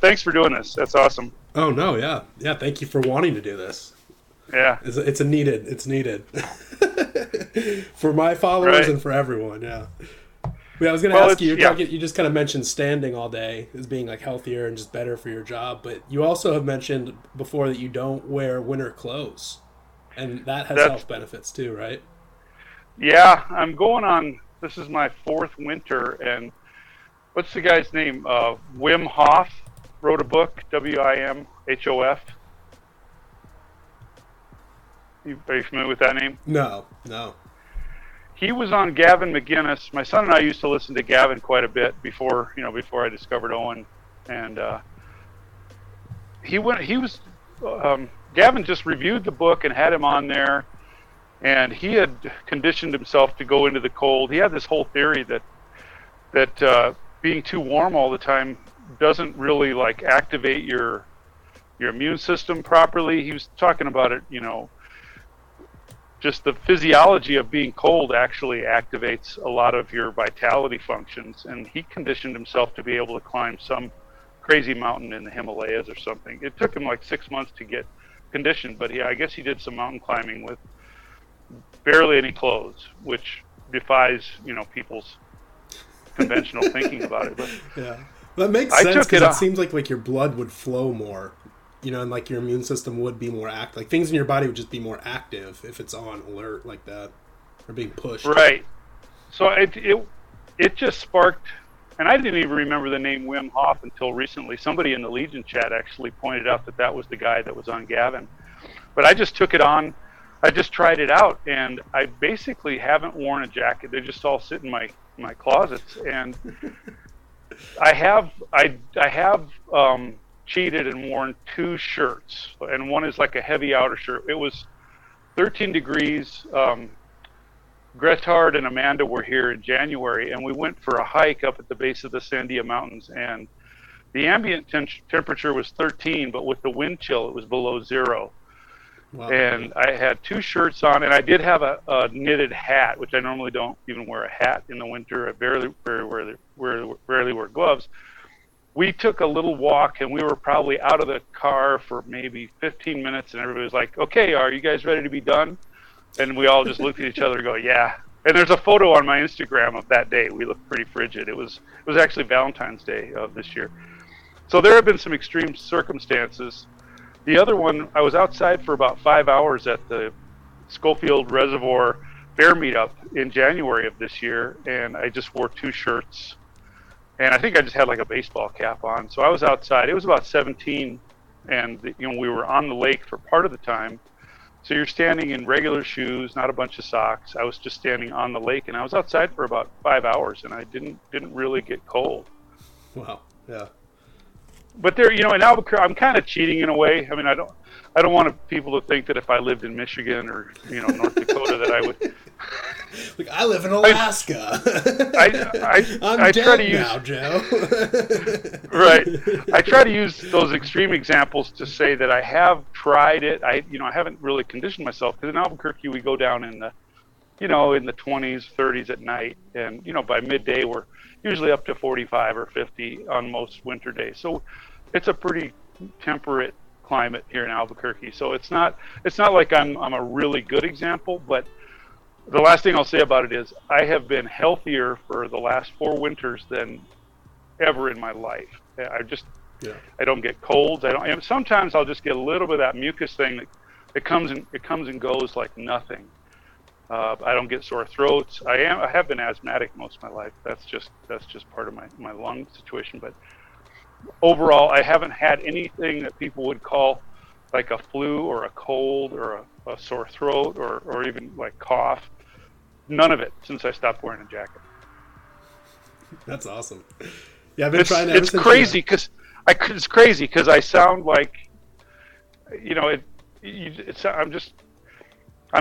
Thanks for doing this. That's awesome. Oh no, yeah. Thank you for wanting to do this. Yeah, it's needed for my followers right. And for everyone. Yeah. I was going to ask you. You just kind of mentioned standing all day as being like healthier and just better for your job, but you also have mentioned before that you don't wear winter clothes, and that has health benefits too, right? Yeah, I'm going on. This is my fourth winter, and what's the guy's name? Wim Hof wrote a book, Wim Hof. Are you familiar with that name? No. He was on Gavin McGuinness. My son and I used to listen to Gavin quite a bit before I discovered Owen, and Gavin just reviewed the book and had him on there, and he had conditioned himself to go into the cold. He had this whole theory that being too warm all the time doesn't really like activate your immune system properly. He was talking about it, just the physiology of being cold actually activates a lot of your vitality functions, and he conditioned himself to be able to climb some crazy mountain in the Himalayas or something. It took him like 6 months to get conditioned, but I guess he did some mountain climbing with barely any clothes, which defies people's conventional thinking about it. But yeah, that makes sense because it seems like your blood would flow more. And like your immune system would be more active. Like things in your body would just be more active if it's on alert like that or being pushed. Right. So it just sparked, and I didn't even remember the name Wim Hof until recently. Somebody in the Legion chat actually pointed out that was the guy that was on Gavin. But I just took it on. I just tried it out, and I basically haven't worn a jacket. They just all sit in my closets, and I have cheated and worn two shirts, and one is like a heavy outer shirt. It was 13 degrees. Grettard and Amanda were here in January, and we went for a hike up at the base of the Sandia Mountains, and the ambient temperature was 13, but with the wind chill it was below zero. Wow. And I had two shirts on, and I did have a knitted hat, which I normally don't even wear a hat in the winter. I rarely wear gloves. We took a little walk, and we were probably out of the car for maybe 15 minutes, and everybody was like, okay, are you guys ready to be done? And we all just looked at each other and go, yeah. And there's a photo on my Instagram of that day. We looked pretty frigid. It was actually Valentine's Day of this year. So there have been some extreme circumstances. The other one, I was outside for about 5 hours at the Schofield Reservoir Bear Meetup in January of this year, and I just wore two shirts. And I think I just had like a baseball cap on. So I was outside. It was about 17, and we were on the lake for part of the time. So you're standing in regular shoes, not a bunch of socks. I was just standing on the lake, and I was outside for about 5 hours, and I didn't really get cold. Wow. Yeah. But there, in Albuquerque, I'm kind of cheating in a way. I mean, I don't want people to think that if I lived in Michigan or North Dakota that I would. Like I live in Alaska. I'm dead now, Joe. Right. I try to use those extreme examples to say that I have tried it. I haven't really conditioned myself because in Albuquerque we go down in the, in the 20s, 30s at night, and by midday we're usually up to 45 or 50 on most winter days. So it's a pretty temperate climate here in Albuquerque. So it's not like I'm a really good example, but the last thing I'll say about it is I have been healthier for the last 4 winters than ever in my life. I don't get colds. And sometimes I'll just get a little bit of that mucus thing that it comes and goes like nothing. I don't get sore throats. I have been asthmatic most of my life. That's just part of my lung situation. But overall, I haven't had anything that people would call like a flu or a cold or a sore throat or even like cough. None of it since I stopped wearing a jacket. That's awesome. Yeah, I've been trying to. It's crazy because I sound like I'm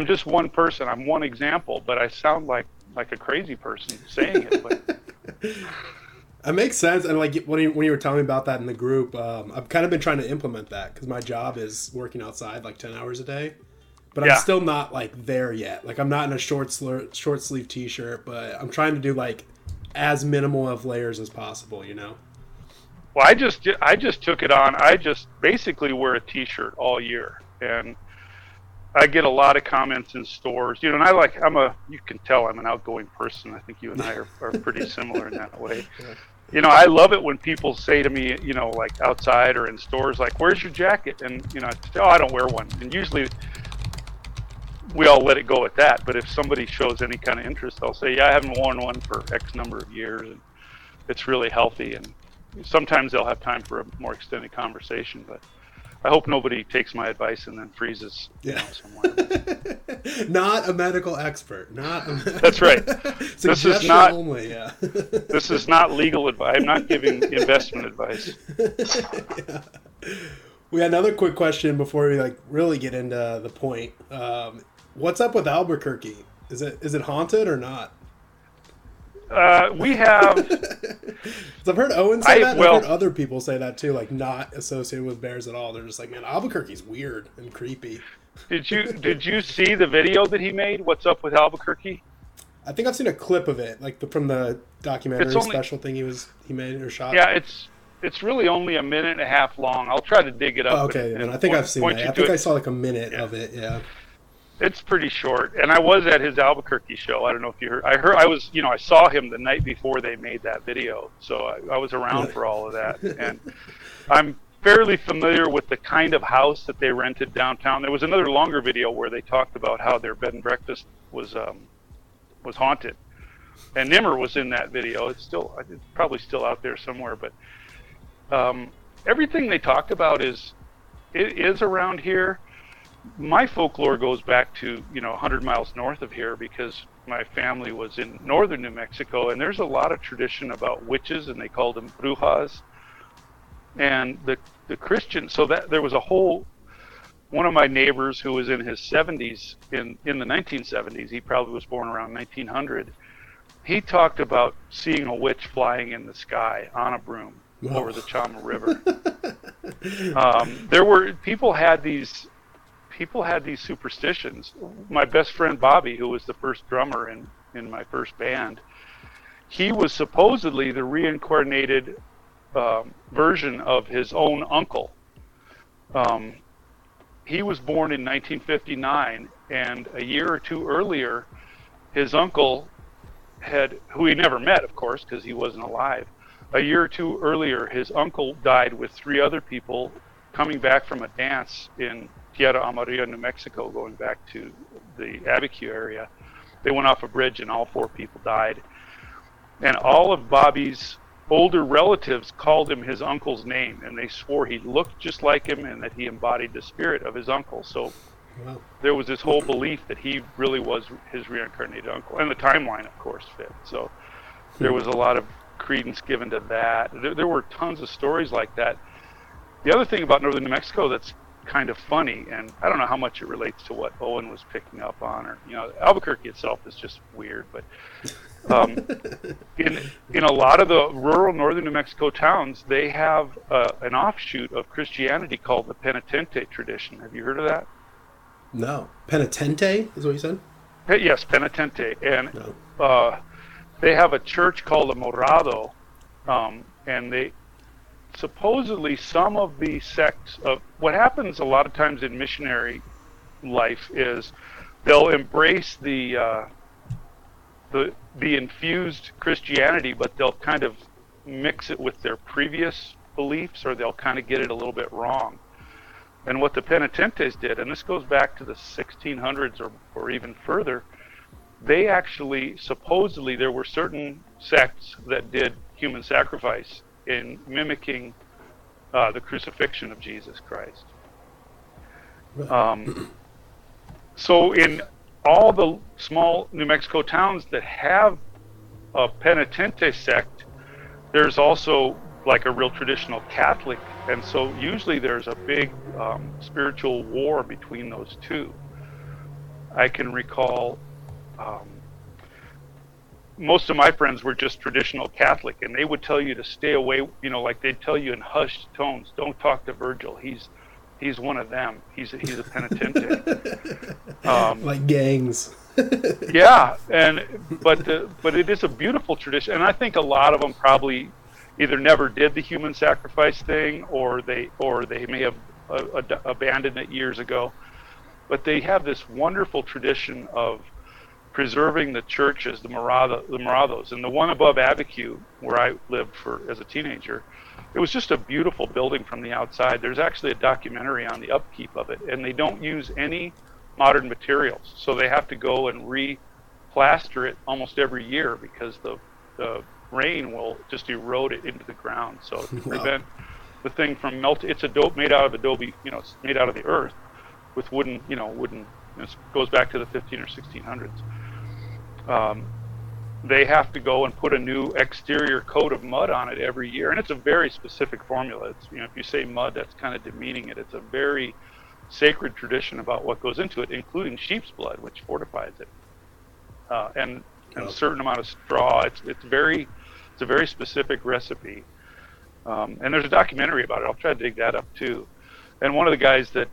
just one person. I'm one example, but I sound like a crazy person saying it. But it makes sense. And like when you were telling me about that in the group, I've kind of been trying to implement that because my job is working outside like 10 hours a day, but I'm still not like there yet. Like I'm not in a short sleeve t-shirt, but I'm trying to do like as minimal of layers as possible, Well, I just took it on. I just basically wear a T-shirt all year, and I get a lot of comments in stores. You know, and you can tell I'm an outgoing person. I think you and I are pretty similar in that way. Yeah. You know, I love it when people say to me, you know, like outside or in stores, like, where's your jacket? And, you know, I say, oh, I don't wear one. And usually we all let it go at that. But if somebody shows any kind of interest, they'll say, yeah, I haven't worn one for X number of years. And it's really healthy. And sometimes they'll have time for a more extended conversation. But I hope nobody takes my advice and then freezes somewhere. Not a medical expert. That's right. This is not only. Yeah. This is not legal advice. I'm not giving investment advice. Yeah. We had another quick question before we really get into the point. What's up with Albuquerque? Is it haunted or not? We have. I've heard Owen say that. I've heard other people say that too, like not associated with bears at all. They're just like, man, Albuquerque's weird and creepy. Did you see the video that he made? What's up with Albuquerque? I think I've seen a clip of it, from the documentary special thing he made or shot. Yeah, it's really only a minute and a half long. I'll try to dig it up. Oh, okay, and I think I've seen that. I think I saw a minute of it. Yeah. It's pretty short, and I was at his Albuquerque show. I don't know if you heard. I saw him the night before they made that video, so I was around for all of that. And I'm fairly familiar with the kind of house that they rented downtown. There was another longer video where they talked about how their bed and breakfast was haunted, and Nimmer was in that video. It's probably still out there somewhere, but everything they talked about is around here. My folklore goes back to 100 miles north of here because my family was in northern New Mexico, and there's a lot of tradition about witches, and they called them brujas. And the Christian, so that there was one of my neighbors who was in his 70s in the 1970s. He probably was born around 1900. He talked about seeing a witch flying in the sky on a broom over the Chama River. People had these superstitions. My best friend Bobby, who was the first drummer in my first band, he was supposedly the reincarnated version of his own uncle. He was born in 1959, and a year or two earlier, his uncle who he never met, of course, because he wasn't alive. A year or two earlier, his uncle died with three other people coming back from a dance in Tierra Amarilla, New Mexico, going back to the Abiquiú area. They went off a bridge and all four people died. And all of Bobby's older relatives called him his uncle's name, and they swore he looked just like him and that he embodied the spirit of his uncle. So there was this whole belief that he really was his reincarnated uncle. And the timeline, of course, fit. So there was a lot of credence given to that. There were tons of stories like that. The other thing about northern New Mexico that's kind of funny, and I don't know how much it relates to what Owen was picking up on, or Albuquerque itself is just weird, but in a lot of the rural northern New Mexico towns, they have an offshoot of Christianity called the Penitente tradition. Have you heard of that? No. Penitente is what you said? Yes, Penitente. And they have a church called the Morado, and they supposedly some of the sects of what happens a lot of times in missionary life is they'll embrace the infused Christianity, but they'll kind of mix it with their previous beliefs, or they'll kind of get it a little bit wrong. And what the Penitentes did, and this goes back to the 1600s or even further, they actually supposedly there were certain sects that did human sacrifice in mimicking the crucifixion of Jesus Christ. So in all the small New Mexico towns that have a Penitente sect, there's also a real traditional Catholic, and so usually there's a big spiritual war between those two. I can recall most of my friends were just traditional Catholic, and they would tell you to stay away, they'd tell you in hushed tones, don't talk to Virgil. He's one of them. He's a Penitente. Like gangs. But it is a beautiful tradition, and I think a lot of them probably either never did the human sacrifice thing, or they may have abandoned it years ago. But they have this wonderful tradition of preserving the churches, the Morados, and the one above Abiquiú, where I lived as a teenager. It was just a beautiful building from the outside. There's actually a documentary on the upkeep of it, and they don't use any modern materials, so they have to go and re-plaster it almost every year because the rain will just erode it into the ground. So to prevent the thing from melting, it's made out of adobe, it's made out of the earth with wooden. It goes back to the 1500s or 1600s. They have to go and put a new exterior coat of mud on it every year, and it's a very specific formula. It's, if you say mud, that's kind of demeaning it. It's a very sacred tradition about what goes into it, including sheep's blood, which fortifies it, and a certain amount of straw. It's a very specific recipe, and there's a documentary about it. I'll try to dig that up too. And one of the guys that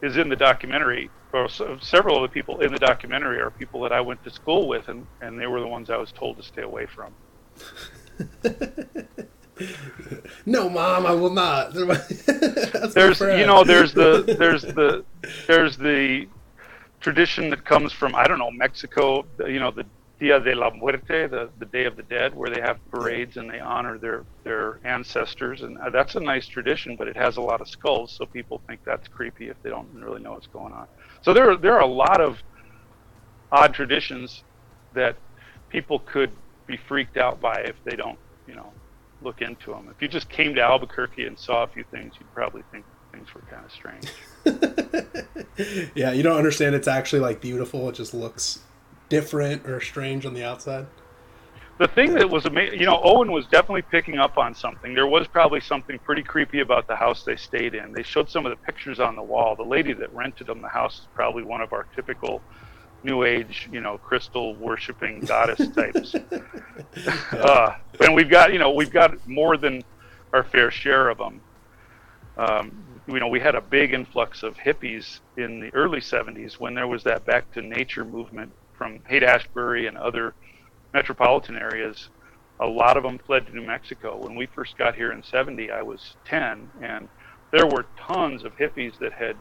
is in the documentary, or several of the people in the documentary, are people that I went to school with, and they were the ones I was told to stay away from. No, Mom, I will not. There's the tradition that comes from, I don't know, Mexico, the Dia de la Muerte, the Day of the Dead, where they have parades and they honor their ancestors. And that's a nice tradition, but it has a lot of skulls, so people think that's creepy if they don't really know what's going on. So there are a lot of odd traditions that people could be freaked out by if they don't, look into them. If you just came to Albuquerque and saw a few things, you'd probably think things were kind of strange. Yeah, you don't understand it's actually beautiful. It just looks different or strange on the outside. The thing that was amazing, Owen was definitely picking up on something. There was probably something pretty creepy about the house they stayed in. They showed some of the pictures on the wall. The lady that rented them the house is probably one of our typical New Age, crystal worshipping goddess types. And we've got more than our fair share of them. We had a big influx of hippies in the early 70s when there was that back to nature movement from Haight-Ashbury and other metropolitan areas. A lot of them fled to New Mexico. When we first got here in 70, I was 10, and there were tons of hippies that had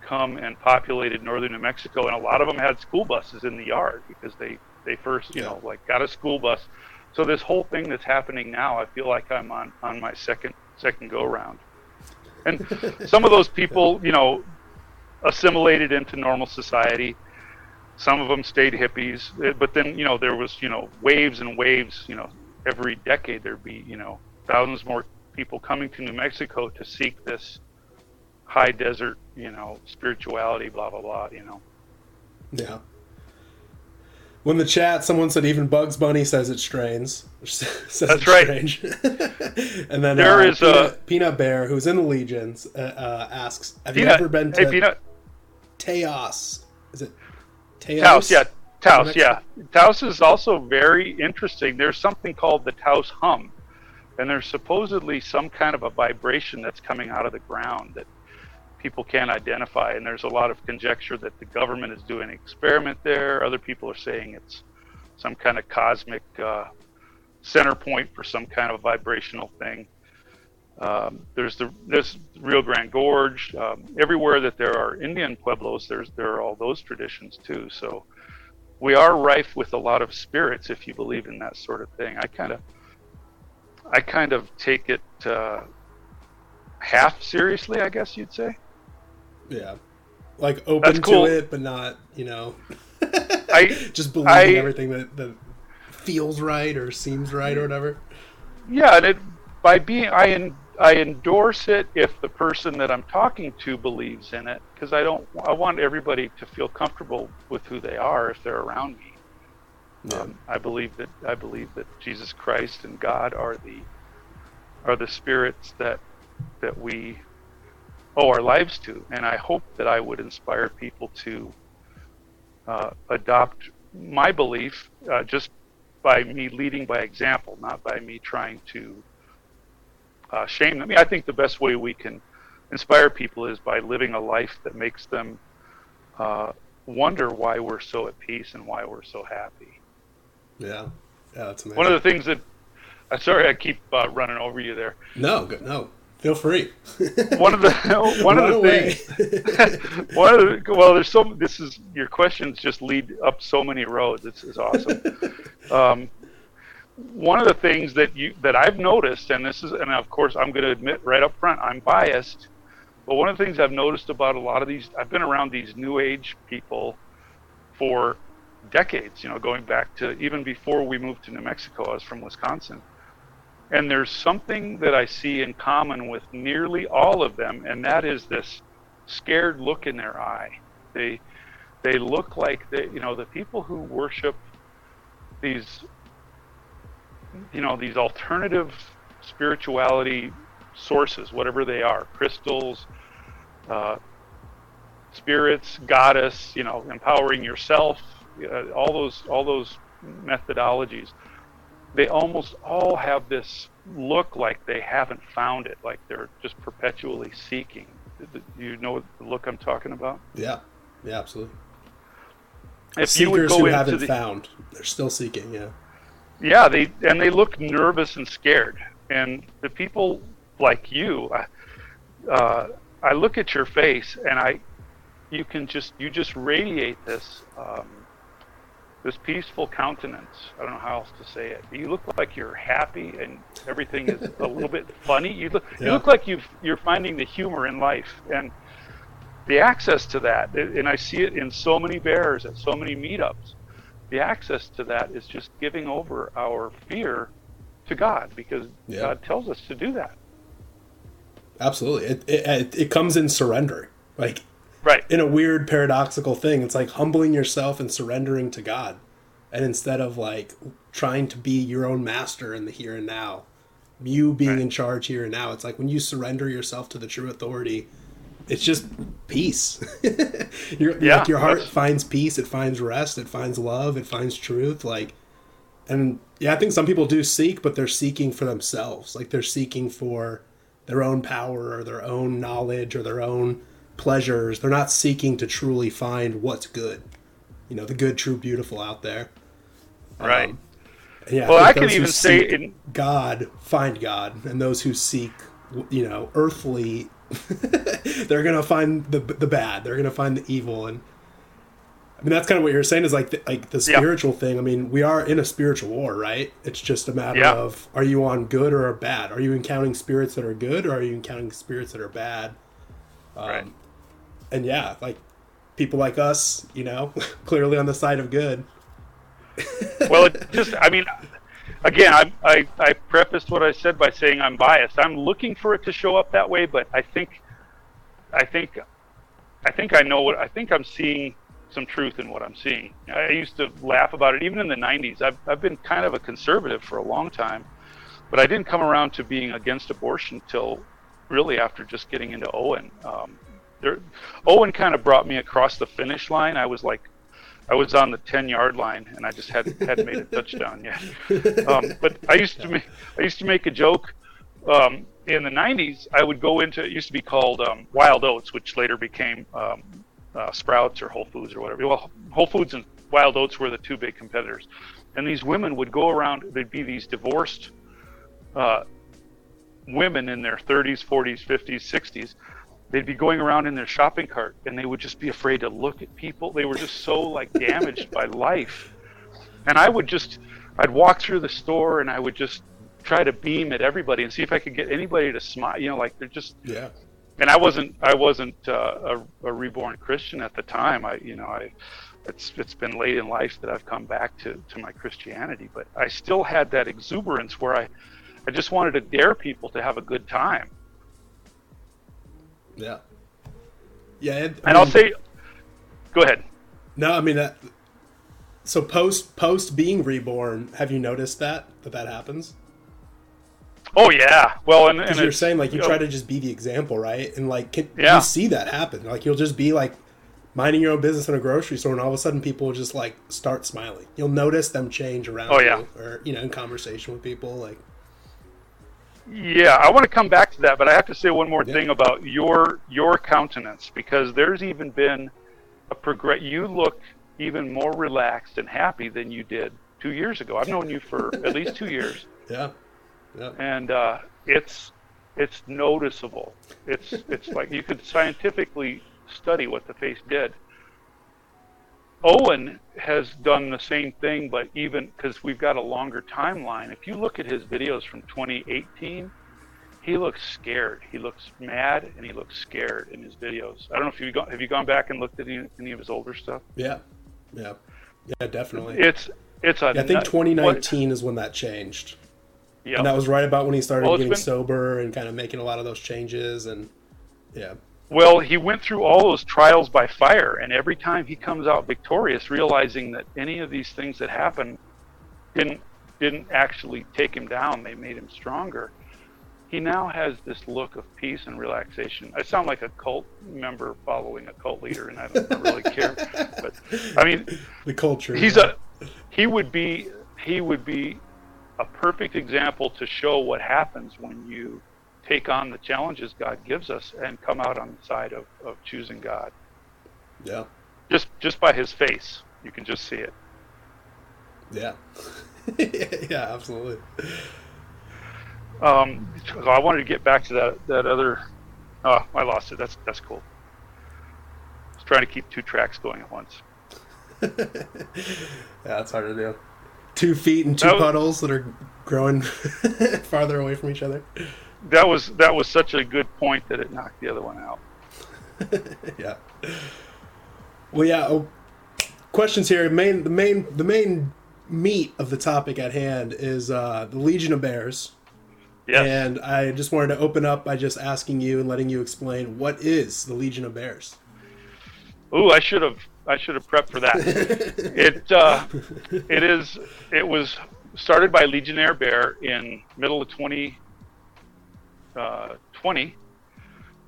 come and populated northern New Mexico, and a lot of them had school buses in the yard because they first got a school bus. So this whole thing that's happening now, I feel like I'm on my second go round, and some of those people assimilated into normal society. Some of them stayed hippies, but then there was waves and waves. Every decade there'd be thousands more people coming to New Mexico to seek this high desert, spirituality, blah, blah, blah, Yeah. When the chat, someone said even Bugs Bunny says it strains. That's right. Strange. And then there is Peanut Bear, who's in the Legions, asks, have you ever been to Taos? Is it Taos? Taos. Taos is also very interesting. There's something called the Taos Hum, and there's supposedly some kind of a vibration that's coming out of the ground that people can't identify, and there's a lot of conjecture that the government is doing an experiment there. Other people are saying it's some kind of cosmic center point for some kind of vibrational thing. There's Rio Grande Gorge. Everywhere that there are Indian pueblos, there are all those traditions too. So we are rife with a lot of spirits if you believe in that sort of thing. I kind of take it half seriously, I guess you'd say. Yeah, open cool to it, but not just believe in everything that feels right or seems right or whatever. Yeah, and I endorse it if the person that I'm talking to believes in it, because I want everybody to feel comfortable with who they are if they're around me. Yeah. I believe that Jesus Christ and God are the spirits that we owe our lives to, and I hope that I would inspire people to adopt my belief just by me leading by example, not by me trying to shame them. I think the best way we can inspire people is by living a life that makes them wonder why we're so at peace and why we're so happy. Yeah, that's amazing. One of the things that I'm sorry I keep running over you there. No, feel free. One of the things. This is your questions just lead up so many roads. This is awesome. One of the things that I've noticed, and of course I'm going to admit right up front, I'm biased. But one of the things I've noticed about a lot of these, I've been around these new age people for decades, going back to even before we moved to New Mexico. I was from Wisconsin. And there's something that I see in common with nearly all of them, and that is this scared look in their eye. They look like the people who worship these alternative spirituality sources, whatever they are, crystals, spirits, goddess, empowering yourself, all those methodologies. They almost all have this look like they haven't found it, like they're just perpetually seeking. You know the look I'm talking about? Yeah, absolutely. If seekers who haven't found, they're still seeking. Yeah, they look nervous and scared. And the people like you, I look at your face, and you just radiate this. This peaceful countenance. I don't know how else to say it. You look like you're happy, and everything is a little bit funny. You look like you're finding the humor in life, and the access to that. And I see it in so many bears at so many meetups. The access to that is just giving over our fear to God, because God tells us to do that. Absolutely, it comes in surrender, like. Right. In a weird paradoxical thing, it's like humbling yourself and surrendering to God. And instead of like trying to be your own master in the here and now, you being in charge here and now, it's like when you surrender yourself to the true authority, it's just peace. Your heart finds peace, it finds rest, it finds love, it finds truth. I think some people do seek, but they're seeking for themselves. Like they're seeking for their own power or their own knowledge or their own pleasures. They're not seeking to truly find what's good, the good, true, beautiful out there. Right. I could even say God, find God, and those who seek, earthly, they're going to find the bad, they're going to find the evil. And I mean, that's kind of what you're saying is like the spiritual thing. I mean, we are in a spiritual war, right? It's just a matter of, are you on good or bad? Are you encountering spirits that are good, or are you encountering spirits that are bad? Right. And people like us, clearly on the side of good. Well, I prefaced what I said by saying I'm biased. I'm looking for it to show up that way, but I think I'm seeing some truth in what I'm seeing. I used to laugh about it, even in the 90s. I've been kind of a conservative for a long time, but I didn't come around to being against abortion till really after just getting into Owen. Owen kind of brought me across the finish line. I was on the 10-yard line, and I just hadn't made a touchdown yet. But I used to make a joke. In the 90s, I would go into, it used to be called Wild Oats, which later became Sprouts or Whole Foods or whatever. Well, Whole Foods and Wild Oats were the two big competitors. And these women would go around, they'd be these divorced women in their 30s, 40s, 50s, 60s. They'd be going around in their shopping cart, and they would just be afraid to look at people. They were just so damaged by life. And I'd walk through the store, and I would just try to beam at everybody and see if I could get anybody to smile. They're just, And I wasn't a reborn Christian at the time. It's been late in life that I've come back to my Christianity, but I still had that exuberance where I just wanted to dare people to have a good time. Go ahead. No, I mean that. So post being reborn, have you noticed that happens? Oh yeah. Well, and you're saying you try to just be the example, right? And you see that happen. You'll just be minding your own business in a grocery store, and all of a sudden people will just start smiling. You'll notice them change around. Oh, yeah. You, or in conversation with people, Yeah, I want to come back to that, but I have to say one more thing about your countenance, because there's even been a progress. You look even more relaxed and happy than you did 2 years ago. I've known you for at least 2 years. Yeah. Yep. And it's noticeable. It's like you could scientifically study what the face did. Owen has done the same thing, but even because we've got a longer timeline, if you look at his videos from 2018, he looks scared. He looks mad, and he looks scared in his videos. I don't know if have you gone back and looked at any of his older stuff? Yeah, definitely. I think 2019 is when that changed. Yeah, and that was right about when he started getting sober and kind of making a lot of those changes. And yeah. Well, he went through all those trials by fire, and every time he comes out victorious, realizing that any of these things that happened didn't actually take him down. They made him stronger. He now has this look of peace and relaxation. I sound like a cult member following a cult leader, and I don't really care. But I mean, the culture. He would be a perfect example to show what happens when you take on the challenges God gives us and come out on the side of choosing God. Yeah. Just by his face, you can just see it. Yeah. Yeah, absolutely. I wanted to get back to that other. Oh, I lost it. That's cool. I was trying to keep two tracks going at once. Yeah, that's hard to do. 2 feet and two puddles that are growing farther away from each other. That was such a good point that it knocked the other one out. Yeah. Well, yeah. Questions here. The main meat of the topic at hand is the Legion of Bears. Yes. And I just wanted to open up by just asking you and letting you explain, what is the Legion of Bears? Ooh, I should have prepped for that. It was started by Legionnaire Bear in middle of 2020,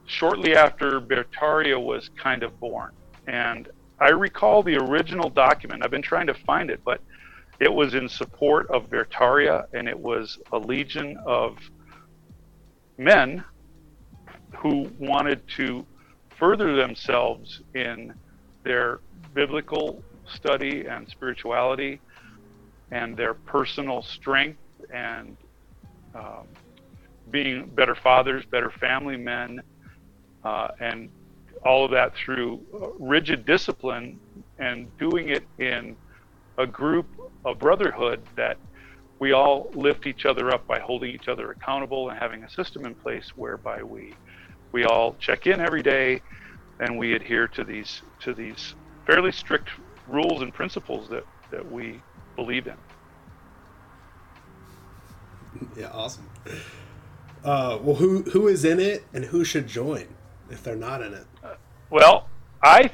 shortly after Beartaria was kind of born. And I recall the original document. I've been trying to find it, but it was in support of Beartaria, and it was a legion of men who wanted to further themselves in their biblical study and spirituality and their personal strength and being better fathers, better family men, and all of that through rigid discipline and doing it in a group, a brotherhood that we all lift each other up by holding each other accountable and having a system in place whereby we all check in every day and we adhere to these fairly strict rules and principles that we believe in. Yeah, awesome. Well, who is in it and who should join if they're not in it? Well, I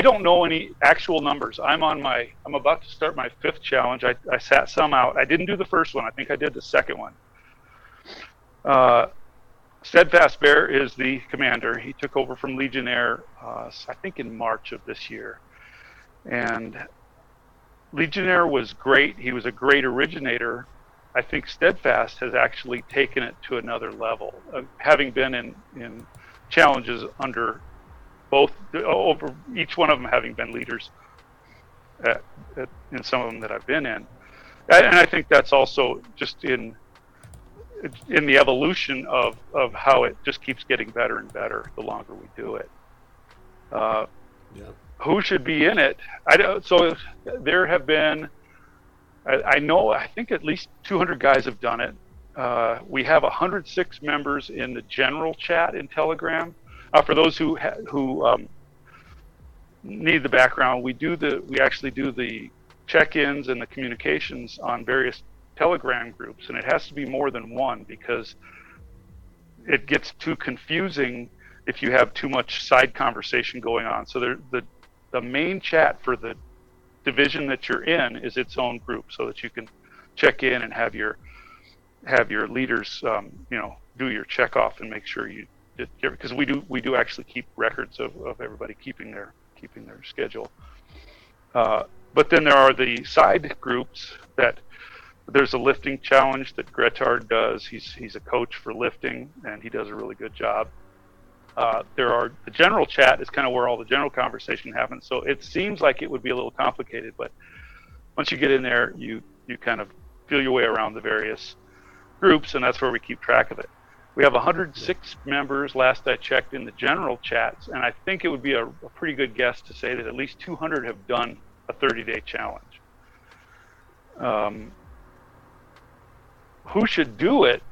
don't know any actual numbers. I'm about to start my fifth challenge. I sat some out. I didn't do the first one. I think I did the second one. Steadfast Bear is the commander. He took over from Legionnaire, I think in March of this year. And Legionnaire was great. He was a great originator. I think Steadfast has actually taken it to another level, having been in challenges under both, over each one of them, having been leaders in some of them that I've been in. And I think that's also just in the evolution of how it just keeps getting better and better the longer we do it. Yeah. Who should be in it? So there have been, I think at least 200 guys have done it. We have 106 members in the general chat in Telegram. For those who need the background, we actually do the check-ins and the communications on various Telegram groups, and it has to be more than one because it gets too confusing if you have too much side conversation going on. So the main chat for the division that you're in is its own group, so that you can check in and have your leaders, do your check-off and make sure you. Because we do actually keep records of everybody keeping their schedule. But then there are the side groups that there's a lifting challenge that Grettard does. He's a coach for lifting and he does a really good job. The general chat is kind of where all the general conversation happens. So it seems like it would be a little complicated, but once you get in there, you kind of feel your way around the various groups, and that's where we keep track of it. We have 106 members, last I checked, in the general chats, and I think it would be a pretty good guess to say that at least 200 have done a 30-day challenge. Who should do it?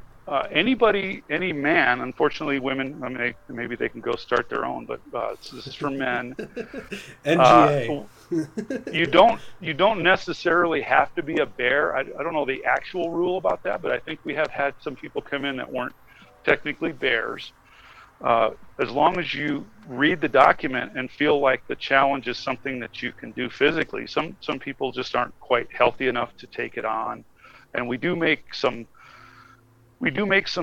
Anybody, any man. Unfortunately, women, I mean, maybe they can go start their own, but this is for men. NGA. You don't necessarily have to be a bear. I don't know the actual rule about that, but I think we have had some people come in that weren't technically bears. As long as you read the document and feel like the challenge is something that you can do physically. Some people just aren't quite healthy enough to take it on, and we do make some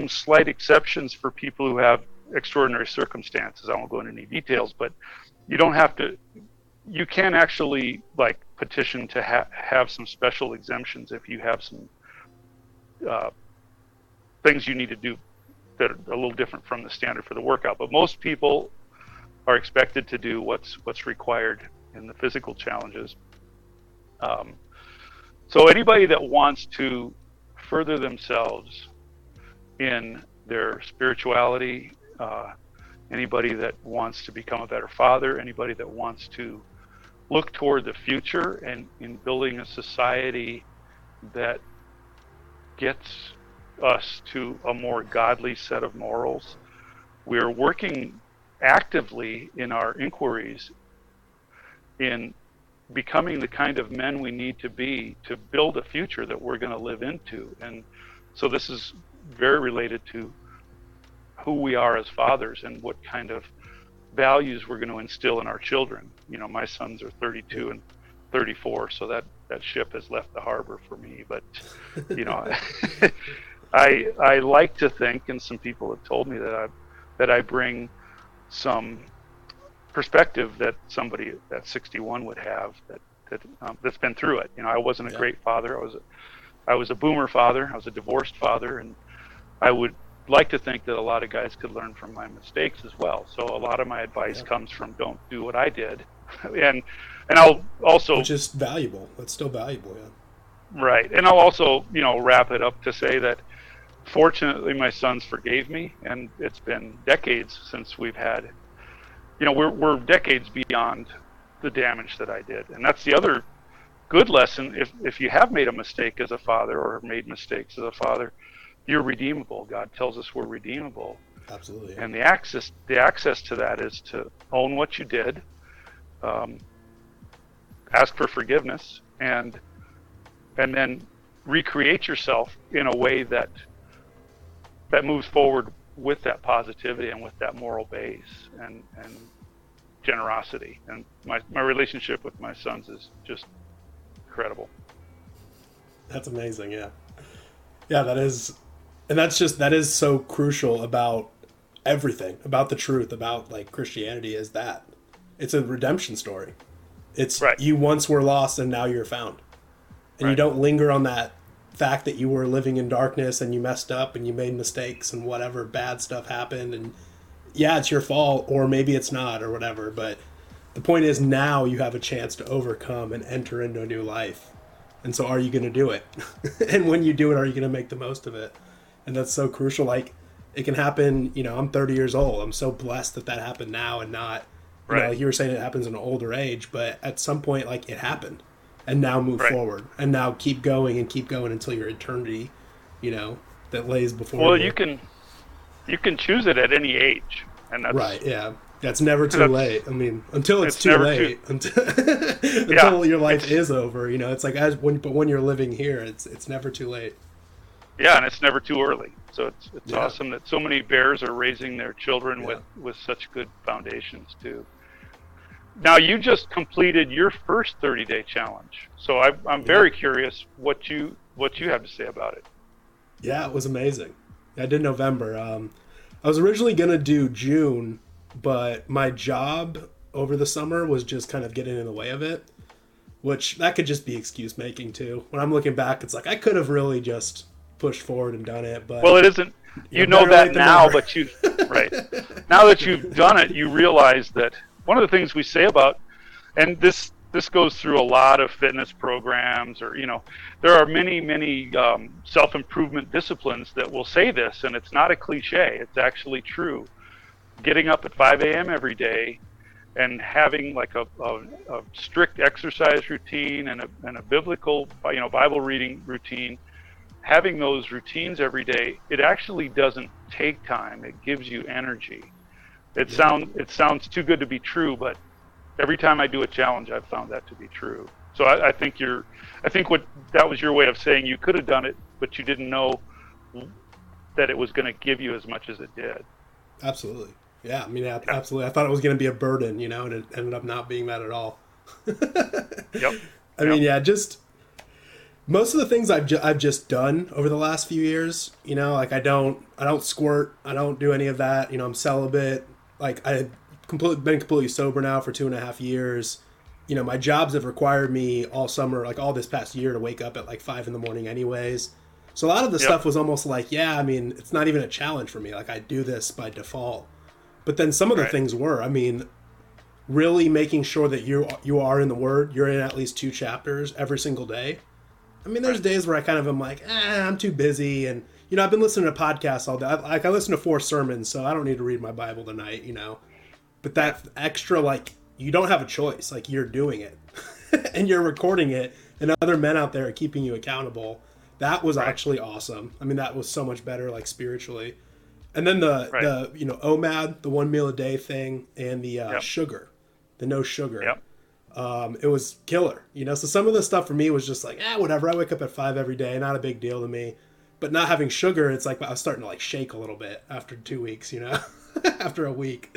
slight exceptions for people who have extraordinary circumstances. I won't go into any details, but you don't have to. You can actually petition to have some special exemptions if you have some things you need to do that are a little different from the standard for the workout. But most people are expected to do what's required in the physical challenges. So anybody that wants to further themselves in their spirituality, anybody that wants to become a better father, anybody that wants to look toward the future and in building a society that gets us to a more godly set of morals. We are working actively in our inquiries in becoming the kind of men we need to be to build a future that we're going to live into. And so this is very related to who we are as fathers and what kind of values we're going to instill in our children. You know, my sons are 32 and 34, so that ship has left the harbor for me. But, you know, I like to think, and some people have told me that I bring some perspective that somebody at 61 would have that's been through it. You know, I wasn't a great father. I was a boomer father. I was a divorced father, and I would like to think that a lot of guys could learn from my mistakes as well. So a lot of my advice comes from don't do what I did, and I'll also, which is valuable. That's still valuable, yeah. Right, and I'll also, you know, wrap it up to say that fortunately my sons forgave me, and it's been decades since we've had, you know, we're decades beyond the damage that I did, and that's the other good lesson. If you have made a mistake as a father or made mistakes as a father, you're redeemable. God tells us we're redeemable. Absolutely. And the access to that is to own what you did, ask for forgiveness, and then recreate yourself in a way that moves forward with that positivity and with that moral base and generosity. And my relationship with my sons is just incredible. That's amazing. Yeah that is, and that is so crucial about everything, about the truth, about Christianity, is that it's a redemption story. It's right. You once were lost and now you're found, and right. You don't linger on that fact that you were living in darkness and you messed up and you made mistakes and whatever bad stuff happened, and it's your fault, or maybe it's not, or whatever, but the point is now you have a chance to overcome and enter into a new life. And so are you going to do it? And when you do it, are you going to make the most of it? And that's so crucial. It can happen, you know, I'm 30 years old. I'm so blessed that happened now and not, you know, like you were saying, it happens in an older age, but at some point, it happened, and now move forward and now keep going until your eternity, you know, that lays before you. Well, you can choose it at any age. And that's right. Yeah. That's never too late. I mean, until it's too late, until your life is over, you know, it's but when you're living here, it's never too late. Yeah. And it's never too early. So it's awesome that so many bears are raising their children with such good foundations too. Now you just completed your first 30-day challenge. So I'm very curious what you have to say about it. Yeah, it was amazing. I did November. I was originally going to do June, but my job over the summer was just kind of getting in the way of it, which that could just be excuse making too. When I'm looking back, it's I could have really just pushed forward and done it, but well, it isn't, you know that now, but you, right now that you've done it, you realize that one of the things we say about, and this this goes through a lot of fitness programs, or, you know, there are many, many self-improvement disciplines that will say this, and it's not a cliche. It's actually true. Getting up at 5 a.m. every day and having like a strict exercise routine and a biblical, you know, Bible reading routine, having those routines every day, it actually doesn't take time. It gives you energy. It sounds too good to be true, but every time I do a challenge, I've found that to be true. So I think that was your way of saying you could have done it, but you didn't know that it was going to give you as much as it did. Absolutely. Yeah. I mean, absolutely. I thought it was going to be a burden, you know, and it ended up not being that at all. Yep. I mean, yeah, just most of the things I've just done over the last few years, you know, like I don't squirt. I don't do any of that. You know, I'm celibate. Like I've been completely sober now for 2.5 years. You know, my jobs have required me all summer, like all this past year, to wake up at like 5 a.m. anyways. So a lot of the stuff was almost like, yeah, I mean, it's not even a challenge for me. Like I do this by default. But then some of the things were, I mean, really making sure that you are in the Word. You're in at least 2 chapters every single day. I mean, there's days where I kind of am like, I'm too busy. And, you know, I've been listening to podcasts all day. Like I listen to 4 sermons, so I don't need to read my Bible tonight, you know. But that extra, like, you don't have a choice. Like, you're doing it and you're recording it. And other men out there are keeping you accountable. That was actually awesome. I mean, that was so much better, like spiritually. And then the you know, OMAD, the 1 meal a day thing, and the sugar, the no sugar. Yep. It was killer, you know? So some of the stuff for me was just like, whatever. I wake up at 5 every day. Not a big deal to me. But not having sugar, it's like I was starting to like shake a little bit after 2 weeks, you know, after a week.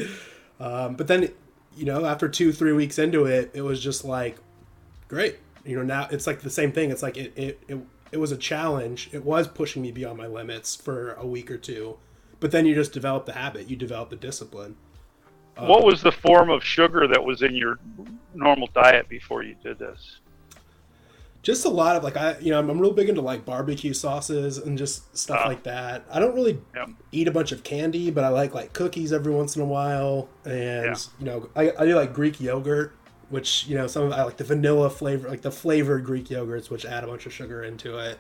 But then, you know, after 2-3 weeks into it, it was just like, great. You know, now it's like the same thing. It's like it was a challenge. It was pushing me beyond my limits for a week or two, but then you just develop the habit. You develop the discipline. What was the form of sugar that was in your normal diet before you did this? Just a lot of like, I'm real big into like barbecue sauces and just stuff like that. I don't really eat a bunch of candy, but I like cookies every once in a while. And, you know, I do like Greek yogurt, which, you know, I like the vanilla flavor, like the flavored Greek yogurts, which add a bunch of sugar into it.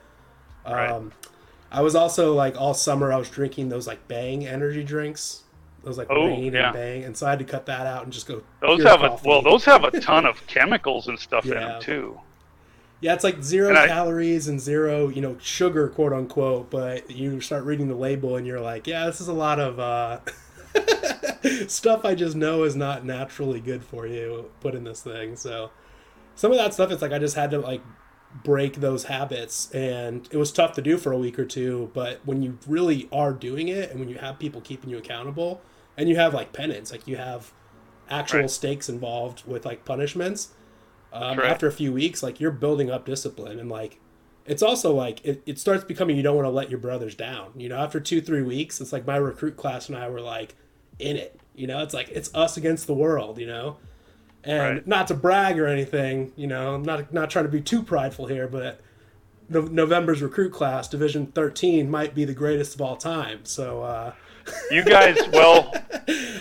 I was also like all summer, I was drinking those like Bang energy drinks. Those like Rain and Bang. And so I had to cut that out and just go. Those have a ton of chemicals and stuff in them too. Yeah, it's like 0 calories and 0, you know, sugar, quote unquote. But you start reading the label and you're like, yeah, this is a lot of stuff I just know is not naturally good for you put in this thing. So some of that stuff, it's like I just had to like break those habits. And it was tough to do for a week or two. But when you really are doing it and when you have people keeping you accountable and you have like penance, like you have actual stakes involved with like punishments. After a few weeks, like you're building up discipline, and like it's also like it starts becoming you don't want to let your brothers down. You know, after 2-3 weeks, it's like my recruit class and I were like in it. You know, it's like it's us against the world. You know, and not to brag or anything. You know, I'm not trying to be too prideful here, but November's recruit class, Division 13, might be the greatest of all time. So you guys, well,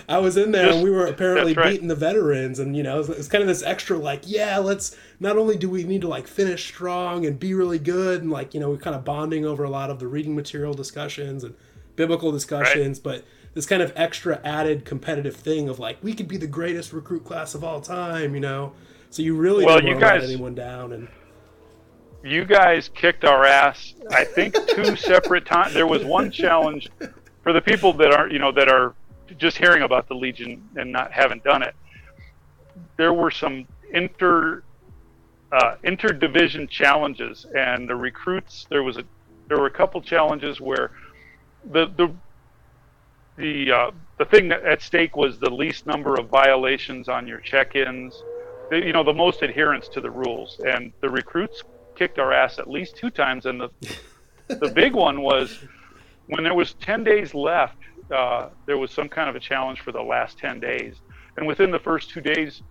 I was in there and we were apparently beating the veterans, and you know, it was kind of this extra like, let's not only do we need to like finish strong and be really good, and like, you know, we're kind of bonding over a lot of the reading material discussions and biblical discussions, but this kind of extra added competitive thing of like, we could be the greatest recruit class of all time, you know? So you really don't want to let anyone down. And you guys kicked our ass, I think, 2 separate times. There was one challenge for the people that aren't, you know, that are just hearing about the Legion and not haven't done it. There were some interdivision challenges, and the recruits. There were a couple challenges where the thing that at stake was the least number of violations on your check-ins. You know, the most adherence to the rules, and the recruits kicked our ass at least 2 times. And the big one was, when there was 10 days left, there was some kind of a challenge for the last 10 days. And within the first 2 days,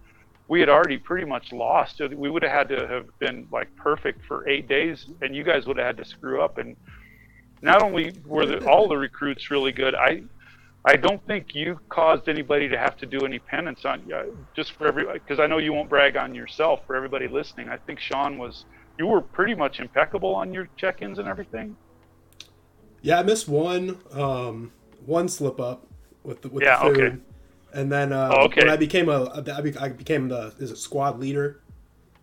we had already pretty much lost. We would have had to have been like perfect for 8 days, and you guys would have had to screw up. And not only were all the recruits really good, I I don't think you've caused anybody to have to do any penance on you, just for everybody, because I know you won't brag on yourself. For everybody listening, I think Sean was, you were pretty much impeccable on your check-ins and everything. Yeah, I missed one slip up with yeah, the food, okay. And then when I became I became the squad leader.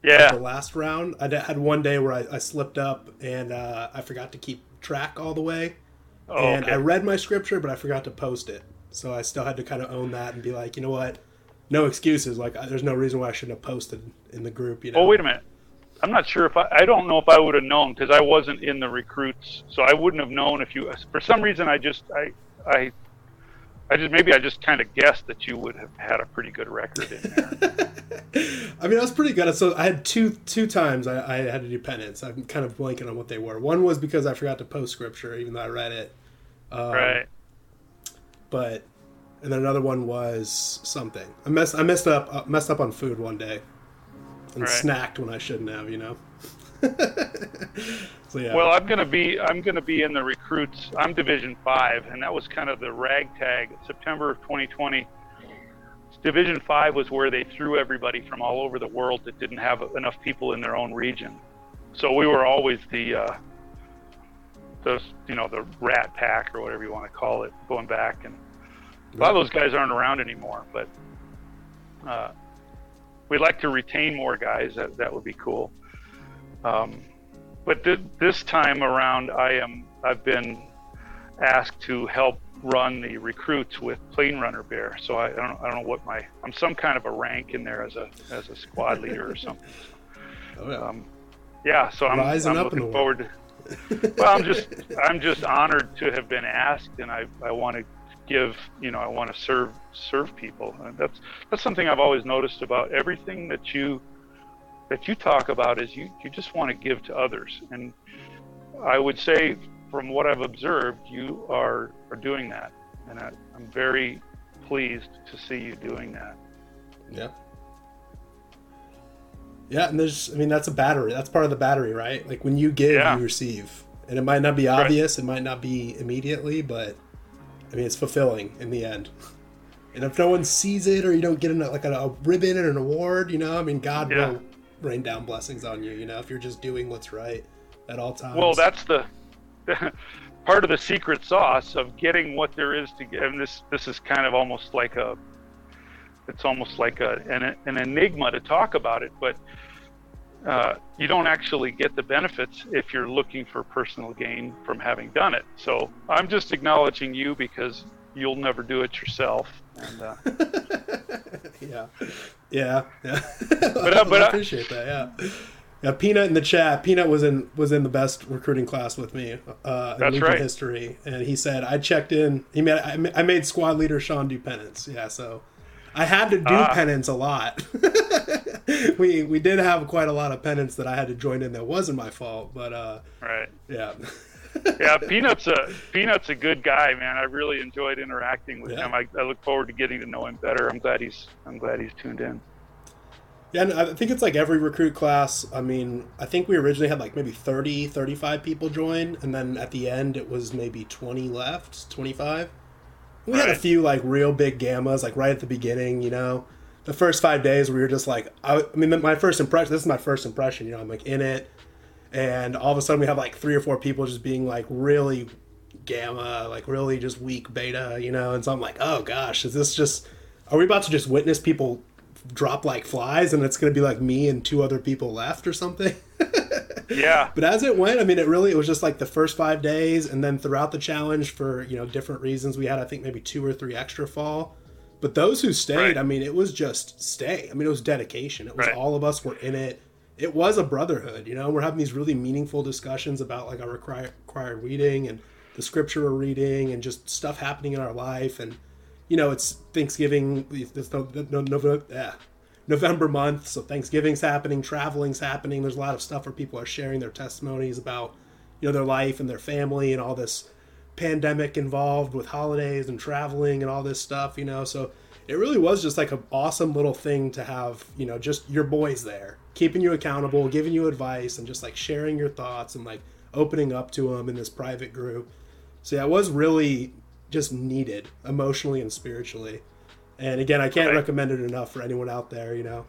Yeah. The last round, I had one day where I slipped up and I forgot to keep track all the way. I read my scripture, but I forgot to post it. So I still had to kind of own that and be like, you know what? No excuses. Like, there's no reason why I shouldn't have posted in the group. You know? Oh, wait a minute. I'm not sure if I don't know if I would have known, because I wasn't in the recruits. So I wouldn't have known if you, for some reason, I just kind of guessed that you would have had a pretty good record in there. I mean, I was pretty good. So I had two times I had to do penance. I'm kind of blanking on what they were. One was because I forgot to post scripture, even though I read it. Right. But, and then another one was something. I messed up on food one day, and snacked when I shouldn't have. You know. So, yeah. Well, I'm gonna be in the recruits. I'm Division 5, and that was kind of the ragtag. September of 2020. Division 5 was where they threw everybody from all over the world that didn't have enough people in their own region. So we were always the rat pack, or whatever you want to call it, going back. And a lot of those guys aren't around anymore, but we'd like to retain more guys. That would be cool. But this time around, I've been asked to help run the recruits with Plane Runner Bear. So I don't know what I'm some kind of a rank in there as a squad leader or something. Oh, yeah. So I'm looking forward to, well, I'm just honored to have been asked, and I want to give, I want to serve people. And that's something I've always noticed about everything that you talk about, is you just want to give to others. And I would say, from what I've observed, you are doing that, and I'm very pleased to see you doing that. Yeah. Yeah, and that's a battery. That's part of the battery, right? Like, when you give, you receive. And it might not be obvious, it might not be immediately, but, I mean, it's fulfilling in the end. And if no one sees it, or you don't get a ribbon or an award, God will rain down blessings on you, if you're just doing what's right at all times. Well, that's the... part of the secret sauce of getting what there is to get, and this is kind of almost like an enigma to talk about it, but you don't actually get the benefits if you're looking for personal gain from having done it. So I'm just acknowledging you, because you'll never do it yourself. And, yeah. But I appreciate that. Yeah. Yeah, Peanut in the chat. Peanut was in the best recruiting class with me in Legion history, and he said I checked in. I made squad leader Sean do penance. Yeah, so I had to do penance a lot. we did have quite a lot of penance that I had to join in. That wasn't my fault, but yeah. Yeah, Peanut's a good guy, man. I really enjoyed interacting with him. I look forward to getting to know him better. I'm glad he's tuned in. Yeah, and I think it's like every recruit class. I mean, I think we originally had like maybe 30, 35 people join, and then at the end it was maybe 20 left, 25. We had a few like real big gammas, like right at the beginning, The first 5 days we were just like, this is my first impression, I'm like in it. And all of a sudden we have like 3 or 4 people just being like really gamma, like really just weak beta, And so I'm like, oh gosh, are we about to just witness people drop like flies, and it's going to be like me and 2 other people left or something? Yeah. But as it went, it was just like the first 5 days, and then throughout the challenge, for different reasons, we had I think maybe 2 or 3 extra fall. But those who stayed, it was just stay. It was dedication. It was all of us were in it. It was a brotherhood, We're having these really meaningful discussions about like our required reading and the scripture we're reading, and just stuff happening in our life. And it's Thanksgiving, it's November month, so Thanksgiving's happening, traveling's happening. There's a lot of stuff where people are sharing their testimonies about, their life and their family, and all this pandemic involved with holidays and traveling and all this stuff, So it really was just like an awesome little thing to have, just your boys there, keeping you accountable, giving you advice, and just like sharing your thoughts and like opening up to them in this private group. So yeah, it was really... just needed emotionally and spiritually. And again, I can't recommend it enough for anyone out there, you know.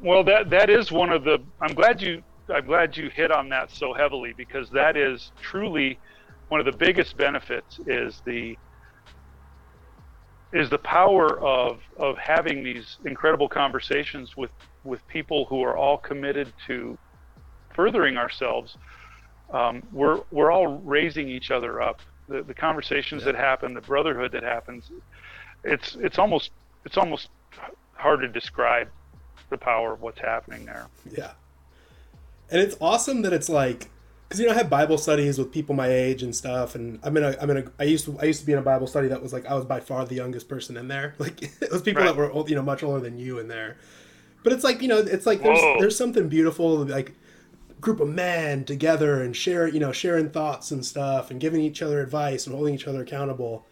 Well, that is one of the, I'm glad you hit on that so heavily, because that is truly one of the biggest benefits is the power of having these incredible conversations with people who are all committed to furthering ourselves. We're all raising each other up. The conversations that happen, the brotherhood that happens, it's almost hard to describe the power of what's happening there. Yeah. And it's awesome that it's like, because, you know, I had Bible studies with people my age and stuff, and I used to be in a Bible study that was like, I was by far the youngest person in there. Like, it was people that were old, you know, much older than you in there. But it's like, you know, it's like there's something beautiful, like group of men together and sharing thoughts and stuff and giving each other advice and holding each other accountable.